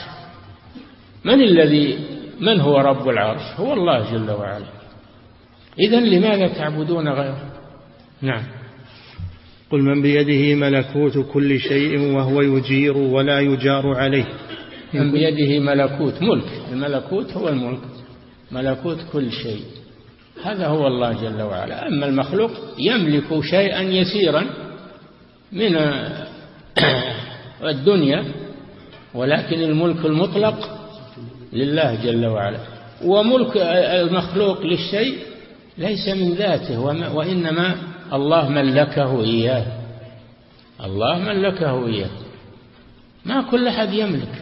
من الذي من هو رب العرش؟ هو الله جل وعلا. إذن لماذا تعبدون غيره؟ نعم. قل من بيده ملكوت كل شيء وهو يجير ولا يجار عليه. من بيده ملكوت، ملك، الملكوت هو الملك، ملكوت كل شيء، هذا هو الله جل وعلا. أما المخلوق يملك شيئا يسيرا من الدنيا، ولكن الملك المطلق لله جل وعلا. وملك المخلوق للشيء ليس من ذاته، وإنما الله ملكه إياه، الله ملكه إياه. ما كل أحد يملك،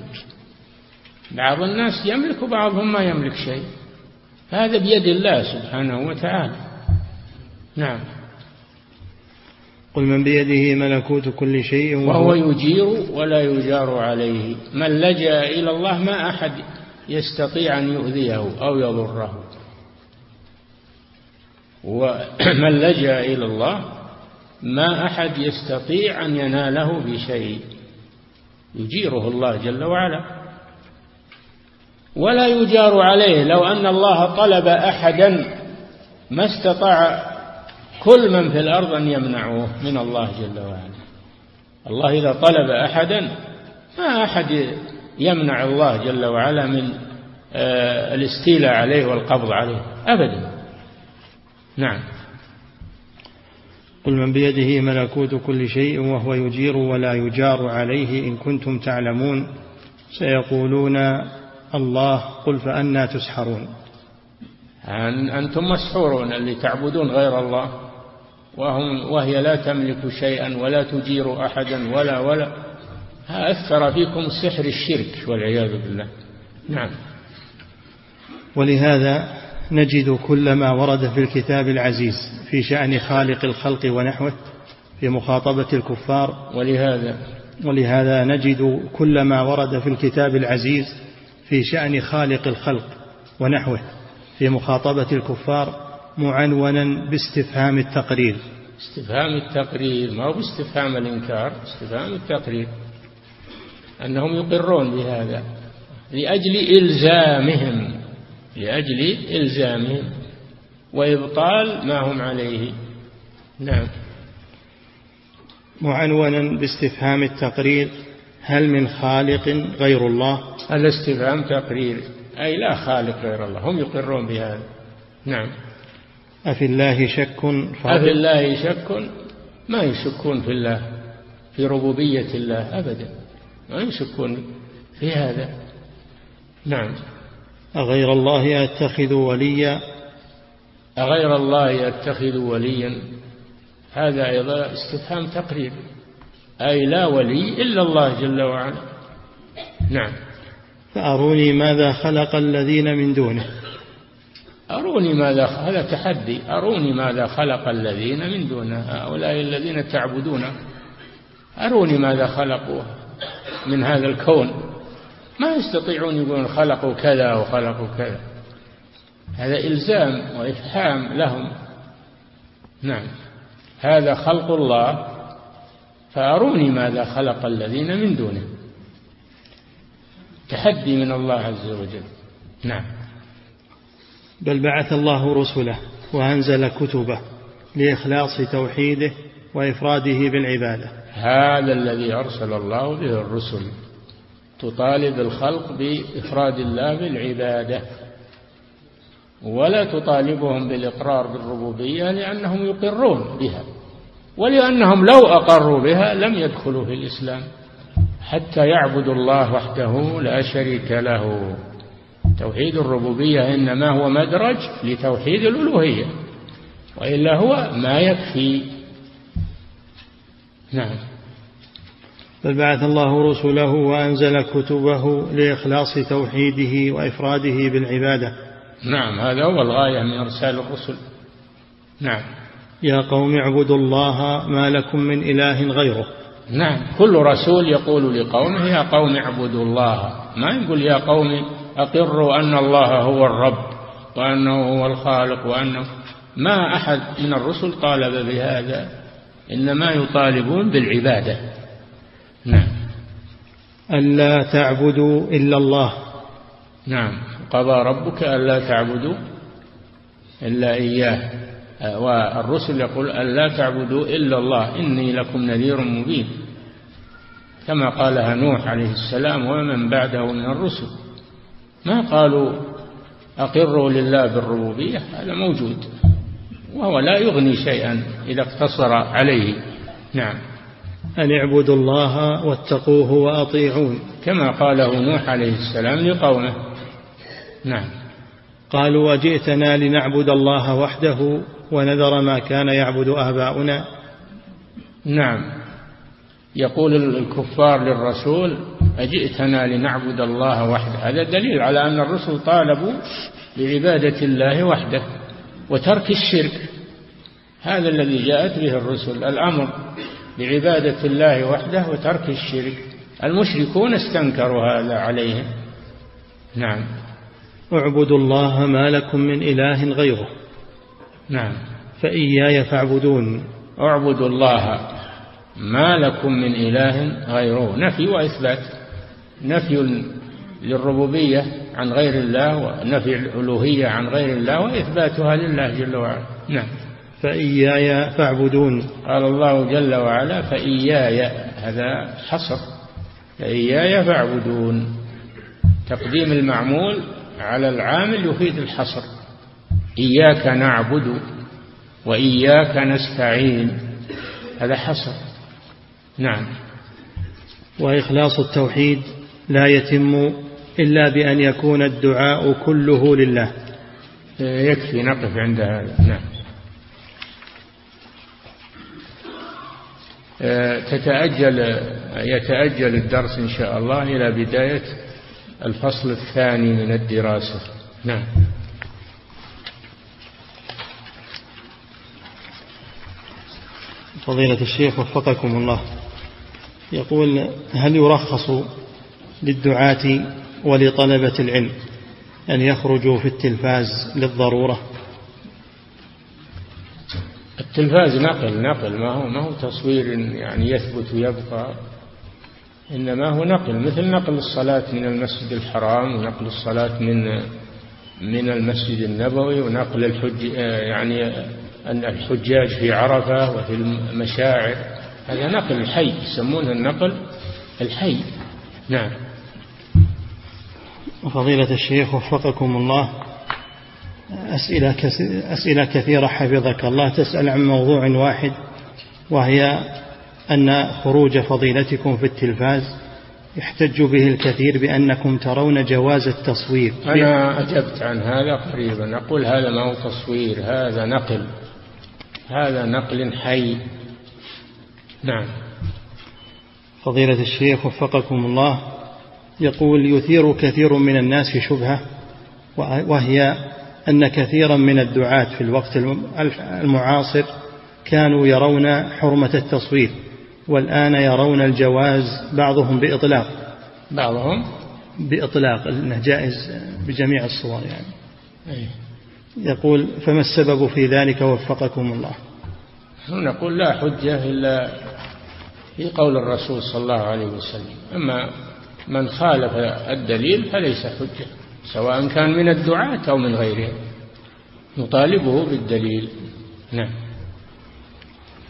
بعض الناس يملك وبعضهم ما يملك شيء، هذا بيد الله سبحانه وتعالى. نعم. قل من بيده ملكوت كل شيء وهو يجير ولا يجار عليه. من لجأ إلى الله ما أحد يستطيع أن يؤذيه أو يضره، ومن لجأ إلى الله ما أحد يستطيع أن يناله بشيء، يجيره الله جل وعلا. ولا يجار عليه، لو أن الله طلب أحدا ما استطاع كل من في الأرض أن يمنعوه من الله جل وعلا. الله إذا طلب أحدا ما أحد يمنع الله جل وعلا من الاستيلاء عليه والقبض عليه أبدا. نعم. قل من بيده ملكوت كل شيء وهو يجير ولا يجار عليه إن كنتم تعلمون. سيقولون الله. قل فأنى تسحرون. أنتم مسحورون اللي تعبدون غير الله وهم وهي لا تملك شيئا ولا تجير أحدا ولا ولا أثر فيكم سحر الشرك والعياذ بالله. نعم. ولهذا نجد كل ما ورد في الكتاب العزيز في شأن خالق الخلق ونحوه في مخاطبة الكفار. ولهذا ولهذا نجد كل ما ورد في الكتاب العزيز في شأن خالق الخلق ونحوه في مخاطبة الكفار معنونا باستفهام التقرير. استفهام التقرير، ما هو استفهام الإنكار، استفهام التقرير، أنهم يقرون بهذا لأجل إلزامهم، لأجل إلزامهم وإبطال ما هم عليه. نعم. معنونا باستفهام التقرير. هل من خالق غير الله؟ الاستفهام تقرير، أي لا خالق غير الله، هم يقرون بهذا. نعم. أفي الله شك؟ أفي الله شك؟ ما يشكون في الله، في ربوبية الله أبدا، ما يشكون في هذا. نعم. أغير الله أتخذ وليا؟ أغير الله أتخذ وليا، هذا أيضا استفهام تقرير، أي لا ولي إلا الله جل وعلا. نعم. فأروني ماذا خلق الذين من دونه. أروني ماذا، هذا تحدي. أروني ماذا خلق الذين من دونه، هؤلاء الذين تعبدون، أروني ماذا خلقوا من هذا الكون. ما يستطيعون يقولون خلقوا كذا وخلقوا كذا، هذا إلزام وإفحام لهم. نعم، هذا خلق الله، فأروني ماذا خلق الذين من دونه، تحدي من الله عز وجل. نعم، بل بعث الله رسله وأنزل كتبه لإخلاص توحيده وإفراده بالعبادة. هذا الذي أرسل الله به الرسل، تطالب الخلق بإفراد الله بالعبادة، ولا تطالبهم بالإقرار بالربوبية، لأنهم يقرون بها، ولأنهم لو أقروا بها لم يدخلوا في الإسلام حتى يعبدوا الله وحده لا شريك له. توحيد الربوبية إنما هو مدرج لتوحيد الألوهية، وإلا هو ما يكفي. نعم، بل بعث الله رسله وأنزل كتبه لإخلاص توحيده وإفراده بالعبادة. نعم، هذا هو الغاية من إرسال الرسل. نعم، يا قوم اعبدوا الله ما لكم من إله غيره. نعم، كل رسول يقول لقومه يا قوم اعبدوا الله، ما يقول يا قوم أقروا أن الله هو الرب وأنه هو الخالق وأنه، ما أحد من الرسل طالب بهذا، إنما يطالبون بالعبادة. نعم، ألا تعبدوا إلا الله. نعم، قضى ربك ألا تعبدوا إلا إياه، والرسل يقول ألا تعبدوا إلا الله إني لكم نذير مبين، كما قالها نوح عليه السلام ومن بعده من الرسل. ما قالوا أقروا لله بالربوبية، هذا موجود وهو لا يغني شيئا إذا اقتصر عليه. نعم، أن اعبدوا الله واتقوه وأطيعون، كما قاله نوح عليه السلام لقومه. نعم، قالوا وجئتنا لنعبد الله وحده ونذر ما كان يعبد آباؤنا. نعم، يقول الكفار للرسول أجئتنا لنعبد الله وحده، هذا دليل على أن الرسل طالبوا بعبادة الله وحده وترك الشرك. هذا الذي جاءت به الرسل، الأمر بعبادة الله وحده وترك الشرك. المشركون استنكروا هذا عليهم. نعم، اعبدوا الله ما لكم من إله غيره. نعم، فإياي فاعبدون. اعبدوا الله ما لكم من إله غيره، نفي وإثبات، نفي للربوبية عن غير الله ونفي الألوهية عن غير الله وإثباتها لله جل وعلا. نعم، فإياي فاعبدون. قال الله جل وعلا فإياي، هذا حصر، فإياي فاعبدون، تقديم المعمول على العامل يفيد الحصر. إياك نعبد وإياك نستعين، هذا حصر. نعم، وإخلاص التوحيد لا يتم إلا بأن يكون الدعاء كله لله. يكفي نقف عند هذا. نعم، تتأجل يتأجل الدرس إن شاء الله إلى بداية الفصل الثاني من الدراسة. نعم، فضيلة الشيخ وفقكم الله، يقول هل يرخص للدعاة ولطلبة العلم أن يخرجوا في التلفاز للضرورة؟ التلفاز نقل نقل ما هو ما هو تصوير يعني يثبت ويبقى، إنما هو نقل، مثل نقل الصلاة من المسجد الحرام ونقل الصلاة من من المسجد النبوي، ونقل الحج يعني أن الحجاج في عرفة وفي المشاعر، هذا نقل حي، يسمونه النقل الحي. نعم، فضيلة الشيخ وفقكم الله، أسئلة أسئلة كثيرة حفظك الله تسأل عن موضوع واحد، وهي أن خروج فضيلتكم في التلفاز يحتج به الكثير بأنكم ترون جواز التصوير. أنا أجبت عن هذا قريبا، أقول هذا ما هو تصوير، هذا نقل، هذا نقل حي. نعم، فضيلة الشيخ وفقكم الله، يقول يثير كثير من الناس شبهة، وهي أن كثيرا من الدعاة في الوقت المعاصر كانوا يرون حرمة التصوير، والآن يرون الجواز بعضهم بإطلاق، بعضهم بإطلاق أنه جائز بجميع الصور يعني. أيه. يقول فما السبب في ذلك وفقكم الله؟ نقول لا حجة إلا في قول الرسول صلى الله عليه وسلم، أما من خالف الدليل فليس حجة، سواء كان من الدعاة أو من غيرهم، نطالبه بالدليل. نعم.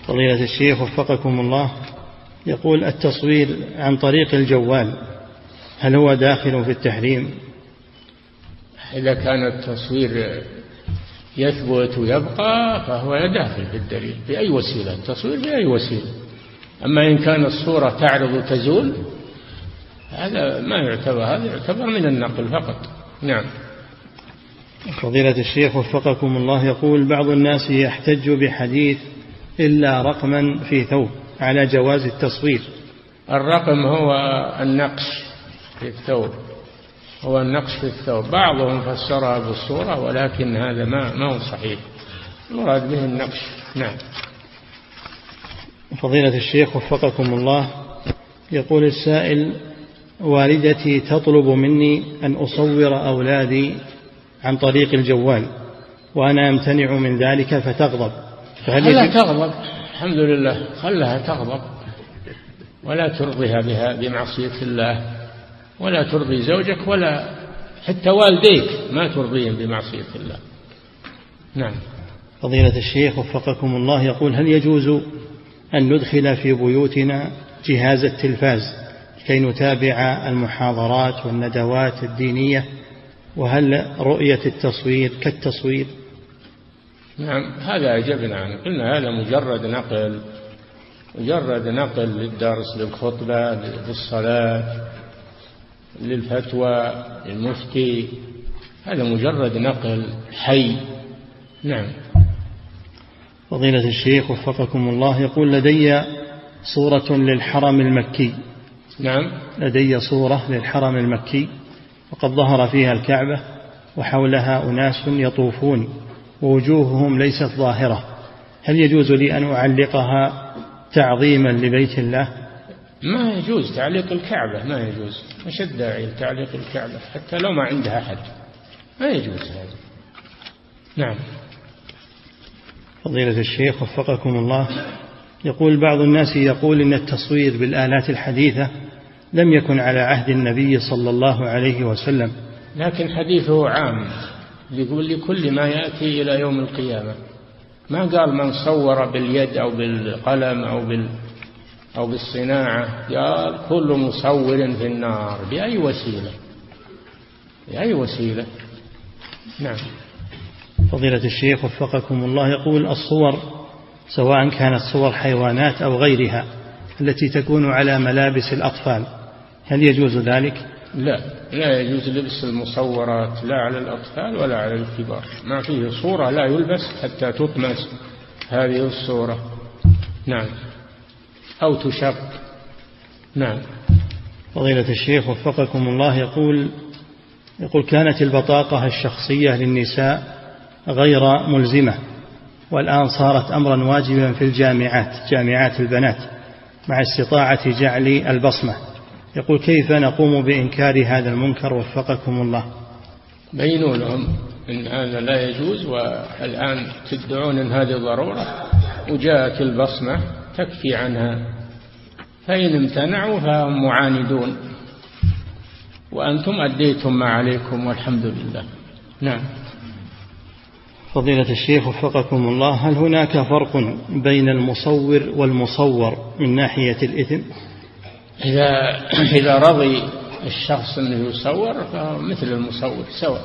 فضيلة الشيخ وفقكم الله، يقول التصوير عن طريق الجوال هل هو داخل في التحريم؟ إذا كان التصوير يثبت ويبقى فهو داخل في الدليل بأي وسيلة، التصوير بأي وسيلة. أما إن كان الصورة تعرض وتزول هذا ما يعتبر، هذا يعتبر من النقل فقط. نعم. فضيلة الشيخ وفقكم الله، يقول بعض الناس يحتج بحديث إلا رقما في ثوب على جواز التصوير. الرقم هو النقش في الثوب، هو النقش في الثوب، بعضهم فسرها بالصورة ولكن هذا ما ما هو صحيح، المراد به النقش. نعم. فضيلة الشيخ وفقكم الله، يقول السائل والدتي تطلب مني أن أصور أولادي عن طريق الجوال وأنا أمتنع من ذلك فتغضب، فهل تغضب؟ الحمد لله، خلها تغضب ولا ترضيها بها بمعصية الله، ولا ترضي زوجك ولا حتى والديك ما ترضيهم بمعصية الله. نعم. فضيلة الشيخ وفقكم الله، يقول هل يجوز أن ندخل في بيوتنا جهاز التلفاز كي نتابع المحاضرات والندوات الدينية، وهل رؤية التصوير كالتصوير؟ نعم، هذا أجبنا عنه، قلنا هذا مجرد نقل، مجرد نقل للدرس، للخطبة، للصلاة، للفتوى، للمفتي، هذا مجرد نقل حي. نعم. فضيلة الشيخ وفقكم الله، يقول لدي صورة للحرم المكي. نعم. لدي صورة للحرم المكي وقد ظهر فيها الكعبة وحولها أناس يطوفون ووجوههم ليست ظاهرة، هل يجوز لي أن أعلقها تعظيما لبيت الله؟ ما يجوز تعليق الكعبة، ما يجوز، مش الداعي تعليق الكعبة حتى لو ما عندها أحد، ما يجوز هذا. نعم. فضيلة الشيخ وفقكم الله، يقول بعض الناس يقول إن التصوير بالآلات الحديثة لم يكن على عهد النبي صلى الله عليه وسلم، لكن حديثه عام، يقول لكل ما يأتي إلى يوم القيامة، ما قال من صور باليد أو بالقلم أو بال أو بالصناعة، يا كل مصور في النار بأي وسيلة، بأي وسيلة. نعم. فضيلة الشيخ وفقكم الله، يقول الصور سواء كانت صور حيوانات أو غيرها التي تكون على ملابس الأطفال هل يجوز ذلك؟ لا، لا يجوز لبس المصورات لا على الأطفال ولا على الكبار، ما فيه صورة لا يلبس حتى تطمس هذه الصورة. نعم، أو تشق. نعم. فضيلة الشيخ وفقكم الله، يقول يقول كانت البطاقة الشخصية للنساء غير ملزمة، والآن صارت أمرا واجبا في الجامعات، جامعات البنات، مع استطاعة جعل البصمة، يقول كيف نقوم بإنكار هذا المنكر وفقكم الله؟ بينوا لهم إن هذا لا يجوز، والآن تدعون إن هذه ضرورة وجاءت البصمة تكفي عنها، فإن امتنعوا فهم معاندون، وأنتم أديتم ما عليكم والحمد لله. نعم. فضيلة الشيخ وفقكم الله، هل هناك فرق بين المصور والمصور من ناحية الإثم؟ إذا إذا رضي الشخص أنه يصور فمثل المصور سواء،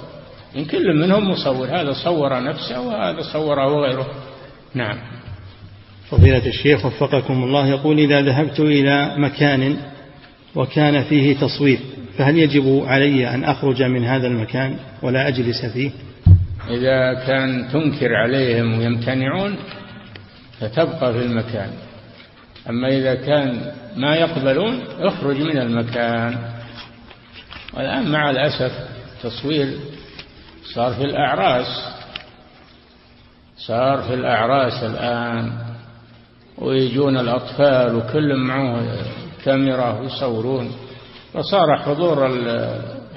إن كل منهم مصور، هذا صور نفسه وهذا صوره غيره. نعم. فضيلة الشيخ وفقكم الله، يقول إذا ذهبت إلى مكان وكان فيه تصوير فهل يجب علي أن أخرج من هذا المكان ولا أجلس فيه؟ إذا كان تنكر عليهم ويمتنعون فتبقى في المكان، أما إذا كان ما يقبلون اخرج من المكان. والآن مع الأسف تصوير صار في الأعراس صار في الأعراس الآن، ويجون الأطفال وكل معه كاميرا ويصورون، وصار حضور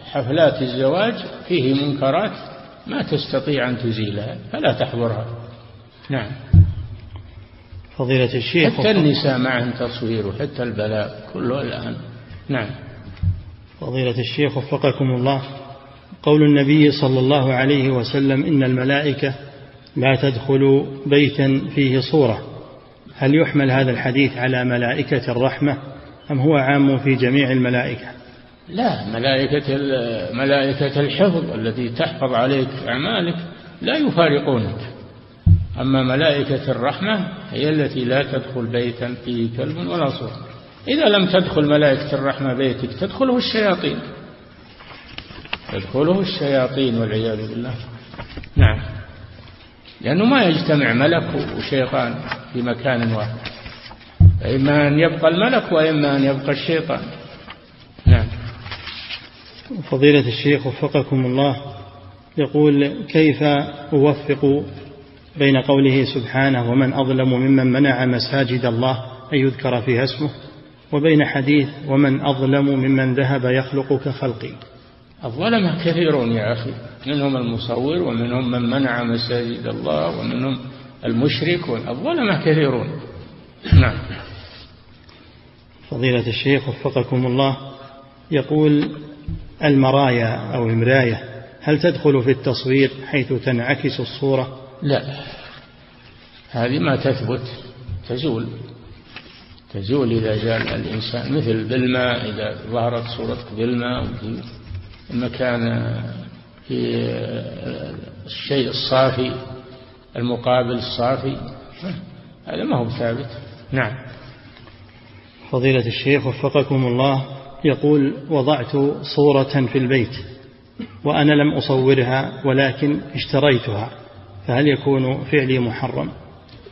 حفلات الزواج فيه منكرات ما تستطيع أن تزيلها فلا تحضرها. نعم. فضيلة الشيخ، حتى النساء معهم تصوير وحتى البلاغ كله الآن. نعم. فضيلة الشيخ وفقكم الله، قول النبي صلى الله عليه وسلم إن الملائكة لا تدخل بيتا فيه صورة، هل يحمل هذا الحديث على ملائكة الرحمة أم هو عام في جميع الملائكة؟ لا، ملائكة ملائكة الحفظ التي تحفظ عليك أعمالك لا يفارقونك، أما ملائكة الرحمة هي التي لا تدخل بيتا فيه كلب ولا صورة. إذا لم تدخل ملائكة الرحمة بيتك تدخله الشياطين تدخله الشياطين والعياذ بالله. نعم، لأنه ما يجتمع ملك وشيطان في مكان واحد، إما أن يبقى الملك وإما أن يبقى الشيطان. نعم. فضيلة الشيخ وفقكم الله، يقول كيف أوفق بين قوله سبحانه ومن أظلم ممن منع مساجد الله أن يذكر فيها اسمه وبين حديث ومن أظلم ممن ذهب يخلق كخلقي؟ الظلم كثيرون يا أخي، منهم المصور ومنهم من منع مساجد الله ومنهم المشرك، والظلم كثيرون. نعم. فضيلة الشيخ وفقكم الله، يقول المرايا أو المراية هل تدخل في التصوير حيث تنعكس الصورة؟ لا، هذه ما تثبت تزول تزول إذا جاء الإنسان، مثل بالماء إذا ظهرت صورتك بالماء وفي المكان في الشيء الصافي المقابل الصافي هذا ما هو ثابت. نعم. فضيلة الشيخ وفقكم الله، يقول وضعت صورة في البيت وأنا لم أصورها ولكن اشتريتها، فهل يكون فعلي محرم؟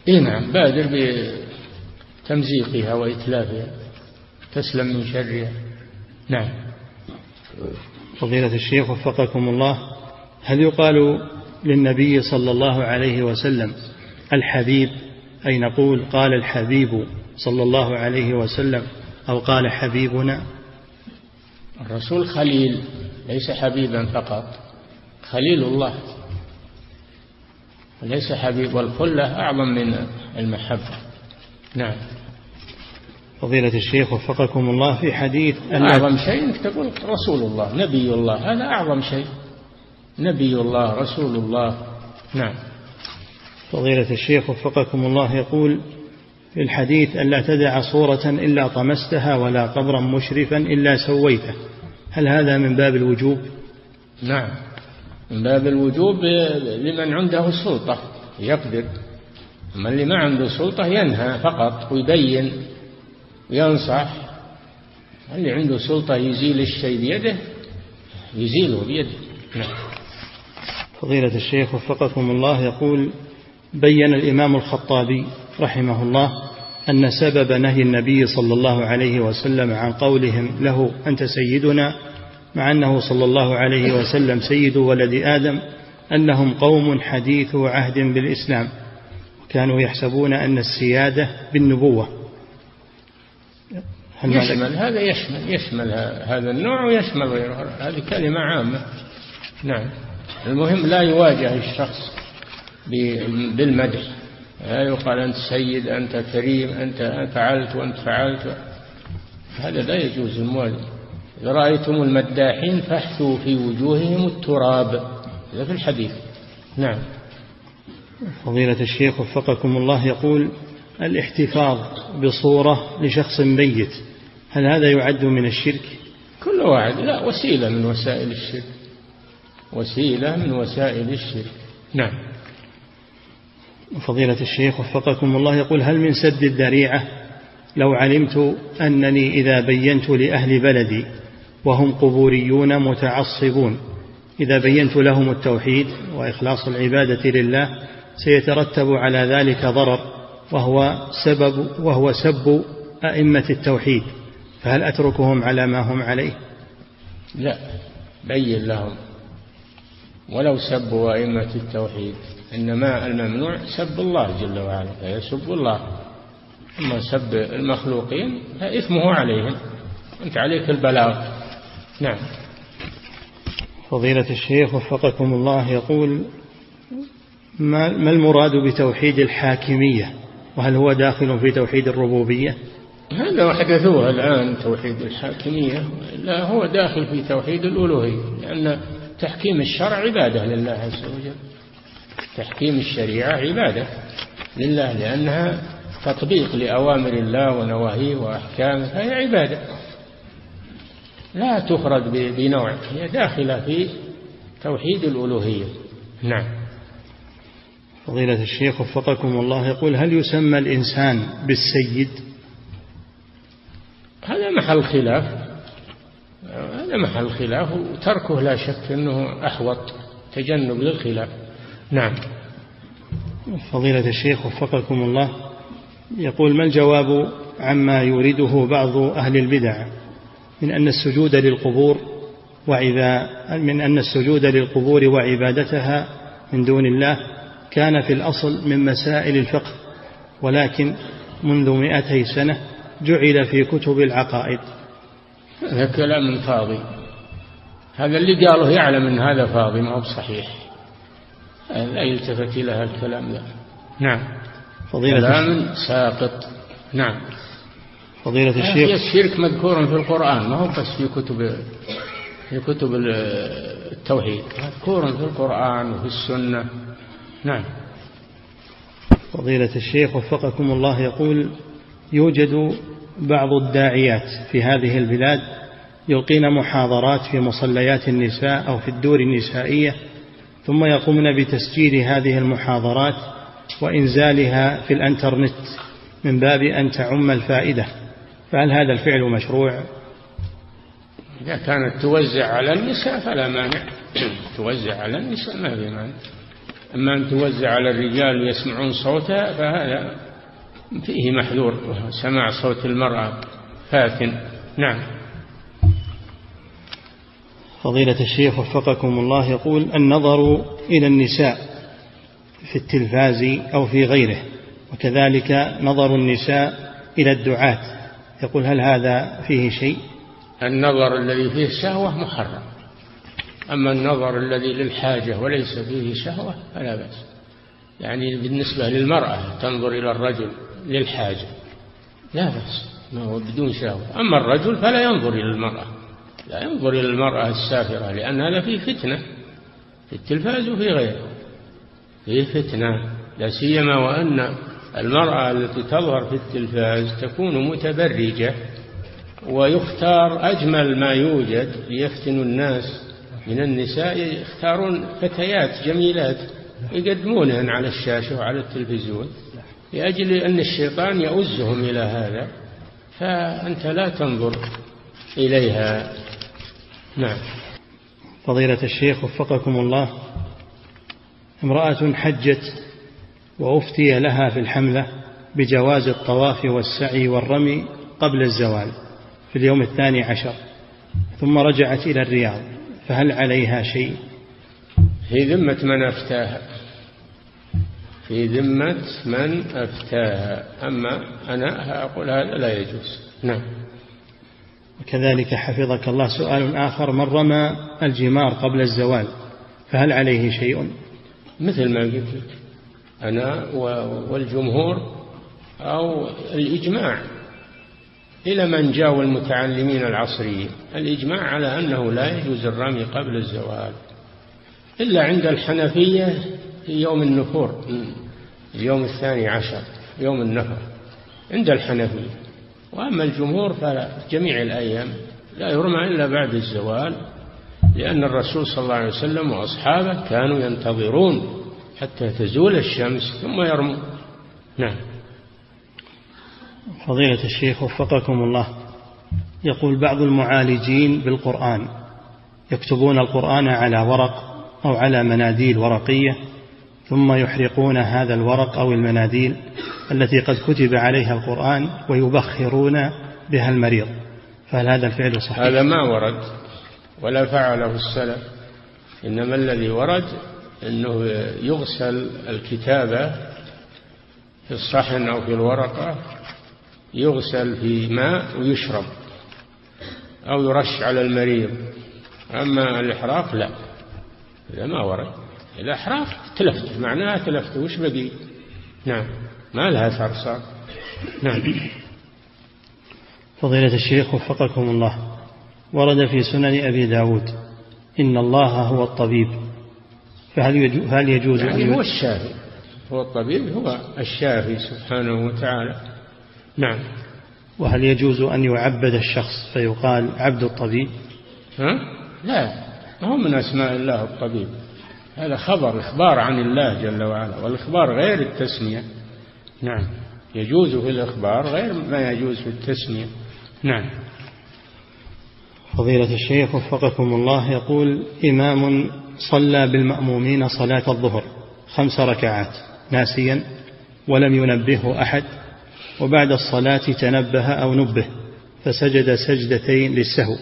إيه نعم، بادر بتمزيقها وإتلافها تسلم من شرها. نعم. فضيلة الشيخ وفقكم الله، هل يقال للنبي صلى الله عليه وسلم الحبيب أي نقول قال الحبيب صلى الله عليه وسلم أو قال حبيبنا؟ الرسول خليل ليس حبيبا فقط، خليل الله وليس حبيب، والخلة أعظم من المحبة. نعم. فضيلة الشيخ وفقكم الله، في حديث أعظم شيء أنك تقول رسول الله نبي الله، هذا أعظم شيء، نبي الله رسول الله. نعم. فضيلة الشيخ وفقكم الله، يقول في الحديث ألا تدع صورة إلا طمستها ولا قبرا مشرفا إلا سويته، هل هذا من باب الوجوب؟ نعم، من باب الوجوب لمن عنده السلطة يقدر، أما اللي ما عنده السلطة ينهى فقط ويبين وينصح، اللي عنده سلطة يزيل الشيء بيده يزيله بيده. نعم. فضيلة الشيخ وفقكم الله، يقول بين الإمام الخطابي رحمه الله أن سبب نهي النبي صلى الله عليه وسلم عن قولهم له أنت سيدنا مع أنه صلى الله عليه وسلم سيد ولد آدم أنهم قوم حديث عهد بالإسلام وكانوا يحسبون أن السيادة بالنبوة. يشمل هذا يشمل يشمل هذا النوع ويشمل غيره، هذه كلمة عامة. نعم. المهم لا يواجه الشخص بالمدح، لا يقال أنت سيد أنت كريم أنت فعلت وأنت فعلت، هذا لا يجوز المواجهة. رأيتم المداحين فاحثوا في وجوههم التراب، هذا في الحديث. نعم. فضيلة الشيخ وفقكم الله، يقول الاحتفاظ بصورة لشخص ميت هل هذا يعد من الشرك؟ كل واحد لا، وسيلة من وسائل الشرك، وسيلة من وسائل الشرك. نعم. فضيلة الشيخ وفقكم الله، يقول هل من سد الذريعة لو علمت أنني إذا بينت لأهل بلدي وهم قبوريون متعصبون إذا بينت لهم التوحيد وإخلاص العبادة لله سيترتب على ذلك ضرر وهو سبب وهو سب أئمة التوحيد، فهل أتركهم على ما هم عليه؟ لا، بين لهم ولو سبوا أئمة التوحيد، إنما الممنوع سب الله جل وعلا، فيسب الله. أما سب المخلوقين فإثمه عليهم، أنت عليك البلاغ. نعم. فضيلة الشيخ وفقكم الله، يقول: ما المراد بتوحيد الحاكمية؟ وهل هو داخل في توحيد الربوبية؟ هذا حدثوه الآن توحيد الحاكمية، لا، هو داخل في توحيد الألوهية، لأن تحكيم الشرع عبادة لله عز وجل، تحكيم الشريعة عبادة لله، لأنها تطبيق لأوامر الله ونواهيه وأحكامه، فهي عبادة لا تخرج بنوع، هي داخلة في توحيد الألوهية. نعم. فضيلة الشيخ وفقكم الله، يقول: هل يسمى الإنسان بالسيد؟ هذا محل خلاف، هذا محل خلاف، وتركه لا شك أنه أحوط، تجنب للخلاف. نعم. فضيلة الشيخ وفقكم الله، يقول: ما الجواب عما يريده بعض أهل البدع من أن السجود للقبور وعبا من أن السجود للقبور وعبادتها من دون الله كان في الأصل من مسائل الفقه، ولكن منذ مئتي سنة جعل في كتب العقائد؟ هذا كلام فاضي، هذا اللي قاله يعلم أن هذا فاضي، ما هو بصحيح، لا يلتفت إلى هذا الكلام ده. نعم. فضيلة كلام ساقط. نعم. فضيلة الشيخ، الشرك مذكور في القرآن، ما هو بس في كتب في كتب التوحيد، مذكور في القرآن وفي السنة. نعم. فضيلة الشيخ وفقكم الله، يقول: يوجد بعض الداعيات في هذه البلاد يلقين محاضرات في مصليات النساء أو في الدور النسائية، ثم يقومن بتسجيل هذه المحاضرات وإنزالها في الأنترنت من باب أن تعم الفائدة، فهل هذا الفعل مشروع؟ إذا كانت توزع على النساء فلا مانع، توزع على النساء ما في مانع، أما أن توزع على الرجال يسمعون صوتها فهذا فيه محذور، سماع صوت المرأة فاتن. نعم. فضيلة الشيخ وفقكم الله، يقول: النظر إلى النساء في التلفاز أو في غيره، وكذلك نظر النساء إلى الدعاة، يقول: هل هذا فيه شيء؟ النظر الذي فيه شهوة محرم، أما النظر الذي للحاجة وليس فيه شهوة فلا بأس، يعني بالنسبة للمرأة تنظر إلى الرجل للحاجة لا بأس، ما هو بدون شهوة، أما الرجل فلا ينظر إلى المرأة، لا ينظر إلى المرأة السافرة، لأن هذا فيه فتنة في التلفاز وفي غيره، فيه فتنة، لا سيما وأن المرأة التي تظهر في التلفاز تكون متبرجة، ويختار أجمل ما يوجد ليفتن الناس من النساء، يختارون فتيات جميلات يقدمونهن على الشاشة وعلى التلفزيون لأجل أن الشيطان يؤزهم إلى هذا، فأنت لا تنظر إليها. نعم. فضيلة الشيخ وفقكم الله، امرأة حجت وأفتي لها في الحملة بجواز الطواف والسعي والرمي قبل الزوال في اليوم الثاني عشر، ثم رجعت إلى الرياض، فهل عليها شيء؟ في ذمة من أفتاها، في ذمة من أفتاها، أما أنا أقول هذا لا يجوز. نعم. وكذلك حفظك الله سؤال آخر: من رمى الجمار قبل الزوال فهل عليه شيء؟ مثل ما قلت لك أنا والجمهور أو الإجماع إلى من جاءوا المتعلمين العصريين، الإجماع على أنه لا يجوز الرمي قبل الزوال، إلا عند الحنفية في يوم النفور، اليوم الثاني عشر يوم النفر عند الحنفية، وأما الجمهور فجميع الأيام لا يرمى إلا بعد الزوال، لأن الرسول صلى الله عليه وسلم وأصحابه كانوا ينتظرون حتى تزول الشمس ثم يرموا. نعم. فضيلة الشيخ وفقكم الله، يقول: بعض المعالجين بالقرآن يكتبون القرآن على ورق أو على مناديل ورقية، ثم يحرقون هذا الورق أو المناديل التي قد كتب عليها القرآن ويبخرون بها المريض، فهل هذا الفعل صحيح؟ هذا ما ورد، ولا فعله السلف. إنما الذي ورد أنه يغسل الكتابة في الصحن أو في الورقة، يغسل في ماء ويشرب أو يرش على المريض. أما الإحراف لا، إذا ما ورد الإحراف تلفت، معناها تلفت وش بدي. نعم، ما لها ثرصة. نعم. فضيلة الشيخ وفقكم الله، ورد في سنن أبي داود إن الله هو الطبيب، فهل يجو هل يجوز يعني أن هو الشافي؟ هو الطبيب هو الشافي سبحانه وتعالى. نعم. وهل يجوز أن يعبد الشخص فيقال عبد الطبيب؟ ها؟ لا، ما هو من أسماء الله الطبيب، هذا خبر إخبار عن الله جل وعلا، والإخبار غير التسمية. نعم، يجوز في الإخبار غير ما يجوز في التسمية. نعم. فضيلة الشيخ وفقكم الله، يقول إمام صلى بالمأمومين صلاة الظهر خمس ركعات ناسيا ولم ينبهه أحد، وبعد الصلاة تنبه أو نبه فسجد سجدتين للسهو،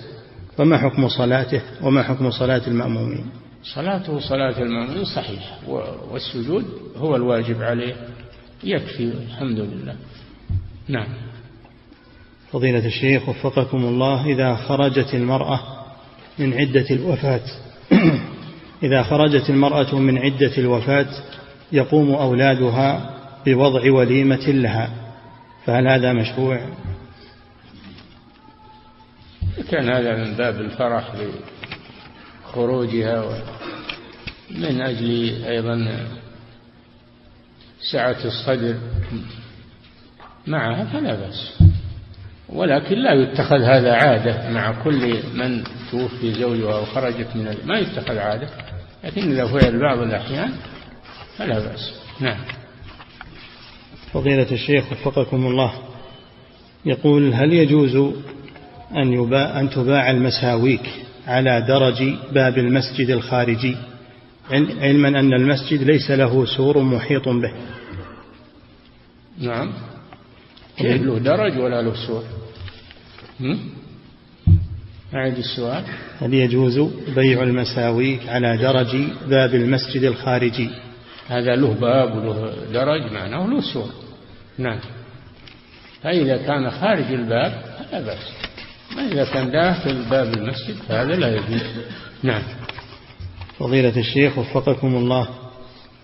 فما حكم صلاته وما حكم صلاة المأمومين؟ صلاته صلاة المأمومين صحيحة، والسجود هو الواجب عليه، يكفي الحمد لله. نعم. فضيلة الشيخ وفقكم الله، إذا خرجت المرأة من عدة الوفاة إذا خرجت المرأة من عدة الوفاة يقوم أولادها بوضع وليمة لها، فهل هذا مشروع؟ كان هذا من باب الفرح لخروجها، ومن أجل أيضا سعة الصدر معها، فلا بأس، ولكن لا يتخذ هذا عادة مع كل من توفي زوجها وخرجت من ال... ما يتخذ عادة، لكن إذا فعل بعض الأحيان فلا بأس. نعم. فضيلة الشيخ وفقكم الله، يقول هل يجوز أن, يباع أن تباع المساويك على درج باب المسجد الخارجي، علما أن المسجد ليس له سور محيط به؟ نعم، كيف له درج ولا له سور؟ أعيد السؤال. هل يجوز بيع المساويك على درج باب المسجد الخارجي؟ هذا له باب وله درج، معناه له سور. نعم، فإذا كان خارج الباب فلا بأس، وإذا كان داخل باب المسجد فهذا لا يجوز. نعم. فضيلة الشيخ وفقكم الله،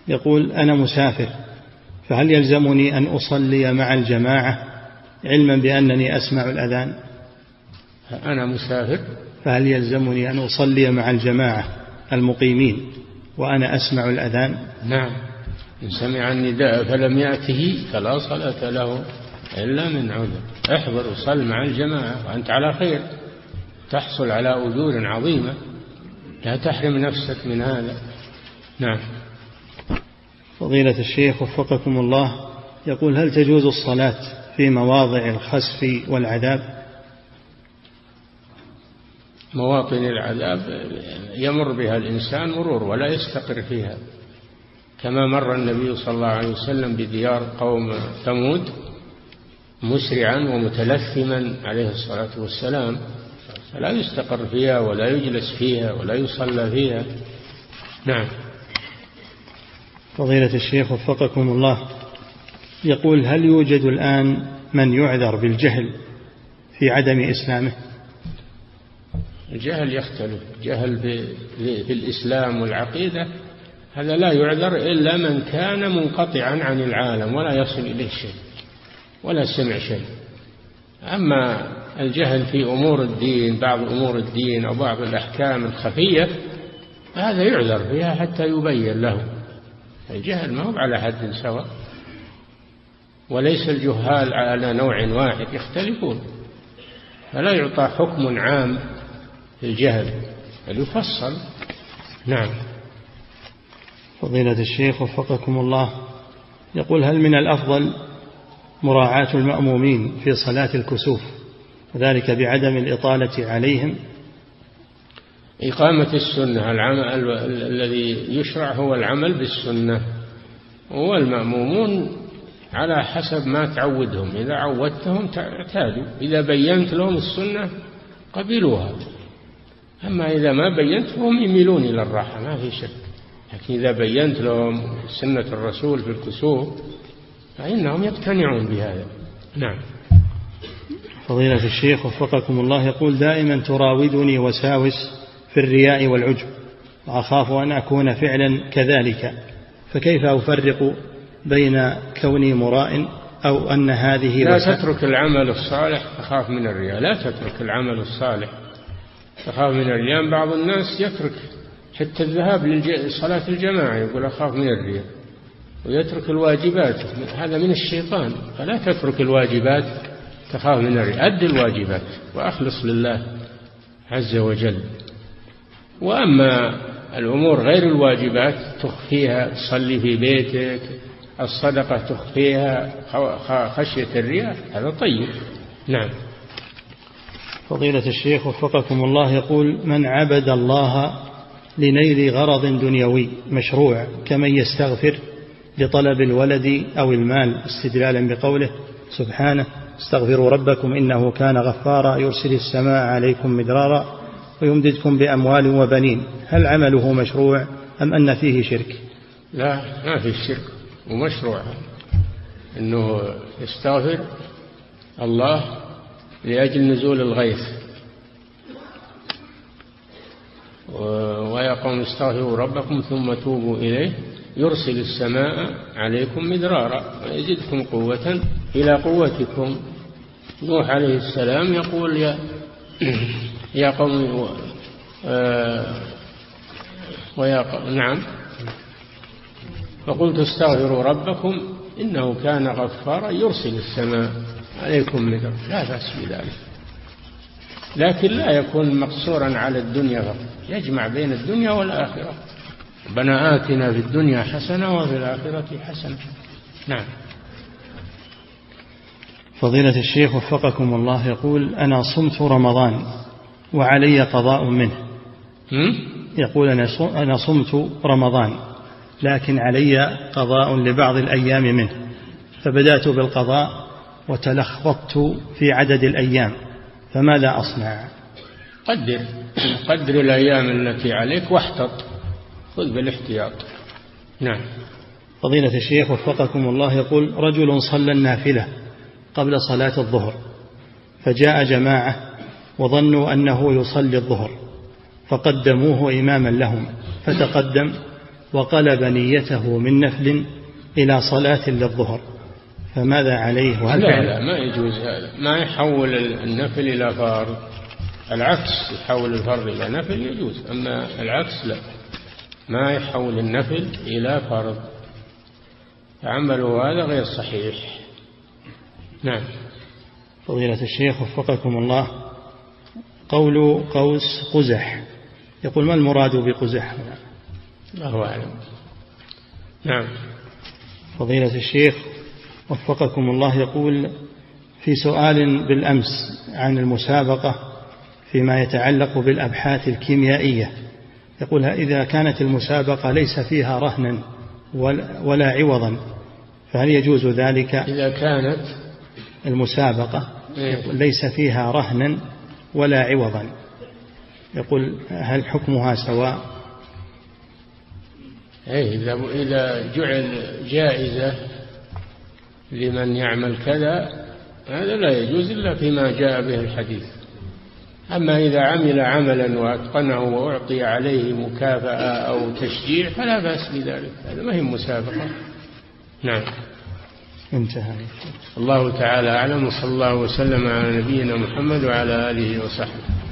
يقول أنا مسافر، فهل يلزمني أن أصلي مع الجماعة علما بأنني أسمع الأذان؟ أنا مسافر، فهل يلزمني أن أصلي مع الجماعة المقيمين وأنا أسمع الأذان؟ نعم، إن سمع النداء فلم يأته فلا صلاة له إلا من عذر. احضر وصل مع الجماعة وأنت على خير، تحصل على أجور عظيمة، لا تحرم نفسك من هذا. نعم. فضيلة الشيخ وفقكم الله، يقول هل تجوز الصلاة في مواضع الخسف والعذاب؟ مواطن العذاب يمر بها الإنسان مرور ولا يستقر فيها، كما مر النبي صلى الله عليه وسلم بديار قوم ثمود مسرعا ومتلثما عليه الصلاة والسلام، فلا يستقر فيها ولا يجلس فيها ولا يصلى فيها. نعم. فضيلة الشيخ وفقكم الله، يقول هل يوجد الآن من يعذر بالجهل في عدم إسلامه؟ الجهل يختلف، جهل بالإسلام والعقيدة هذا لا يعذر إلا من كان منقطعا عن العالم ولا يصل إليه شيء ولا سمع شيء. أما الجهل في أمور الدين، بعض أمور الدين أو بعض الأحكام الخفية، هذا يعذر فيها حتى يبين له. الجهل ما هو على حد سواء، وليس الجهال على نوع واحد، يختلفون، فلا يعطى حكم عام في الجهل، بل يفصل. نعم. فضيلة الشيخ وفقكم الله، يقول هل من الأفضل مراعاة المأمومين في صلاة الكسوف، وذلك بعدم الإطالة عليهم؟ إقامة السنة، العمل الذي يشرع هو العمل بالسنة، والمأمومون على حسب ما تعودهم، إذا عودتهم اعتادوا، إذا بينت لهم السنة قبلوها، أما إذا ما بينت فهم يميلون إلى الراحة ما في شك، لكن إذا بينت لهم سنة الرسول في الكسوف فإنهم يقتنعون بهذا. نعم. فضيلة الشيخ وفقكم الله، يقول دائما تراودني وساوس في الرياء والعجب وأخاف أن أكون فعلا كذلك، فكيف أفرق بين كوني مراء أو أن هذه لا وساوس؟ تترك العمل الصالح تخاف من الرياء، لا تترك العمل الصالح تخاف من الرياء. بعض الناس يترك حتى الذهاب لصلاة الجماعة يقول أخاف من الرياء ويترك الواجبات، هذا من الشيطان. فلا تترك الواجبات تخاف من الرياء، أد الواجبات وأخلص لله عز وجل. وأما الأمور غير الواجبات تخفيها، تصلي في بيتك، الصدقة تخفيها خشية الرياء، هذا طيب. نعم. فضيلة الشيخ وفقكم الله، يقول من عبد الله لنيل غرض دنيوي مشروع كمن يستغفر لطلب الولد أو المال استدلالا بقوله سبحانه استغفروا ربكم إنه كان غفارا يرسل السماء عليكم مدرارا ويمددكم بأموال وبنين، هل عمله مشروع أم أن فيه شرك؟ لا، ما فيه شرك ومشروع أنه يستغفر الله لأجل نزول الغيث، ويقوم استغفروا ربكم ثم توبوا إليه يرسل السماء عليكم مدرارا ويزدكم قوة إلى قوتكم. نوح عليه السلام يقول يا يا قوم آه ويا قوم نعم فقلت استغفروا ربكم إنه كان غفارا يرسل السماء عليكم مدرارا، لا بأس بذلك، لكن لا يكون مقصورا على الدنيا فقط، يجمع بين الدنيا والآخرة. ربنا آتنا في الدنيا حسنة وفي الآخرة حسنة. نعم. فضيلة الشيخ وفقكم الله، يقول أنا صمت رمضان وعلي قضاء منه، يقول أنا صمت رمضان لكن علي قضاء لبعض الأيام منه، فبدأت بالقضاء وتلخبطت في عدد الأيام، فماذا أصنع؟ قدر قدر الأيام التي عليك واحتط، خذ بالاحتياط. نعم. فضيلة الشيخ وفقكم الله، يقول رجل صلى النافلة قبل صلاة الظهر فجاء جماعة وظنوا أنه يصلي الظهر فقدموه إماما لهم، فتقدم وقلب نيته من نفل إلى صلاة للظهر، فماذا عليه؟ لا لا، ما يجوز هذا، ما يحول النفل إلى فرض. العكس يحول الفرض إلى نفل يجوز، أما العكس لا، ما يحول النفل إلى فرض، عمله هذا غير صحيح. نعم. فضيلة الشيخ وفقكم الله، قول قوس قزح، يقول ما المراد بقزح؟ الله أعلم. نعم. فضيلة الشيخ وفقكم الله، يقول في سؤال بالأمس عن المسابقة فيما يتعلق بالأبحاث الكيميائية، يقول إذا كانت المسابقة ليس فيها رهنا ولا عوضا فهل يجوز ذلك؟ إذا كانت المسابقة ليس فيها رهنا ولا عوضا، يقول هل حكمها سواء؟ إذا إذا جعل جائزة لمن يعمل كذا هذا لا يجوز إلا فيما جاء به الحديث. أما إذا عمل عملا وأتقنه وأعطي عليه مكافأة أو تشجيع فلا بأس بذلك، هذا ما هي مسابقة. نعم. انتهى. الله تعالى أعلم، وصلى الله وسلم على نبينا محمد وعلى آله وصحبه.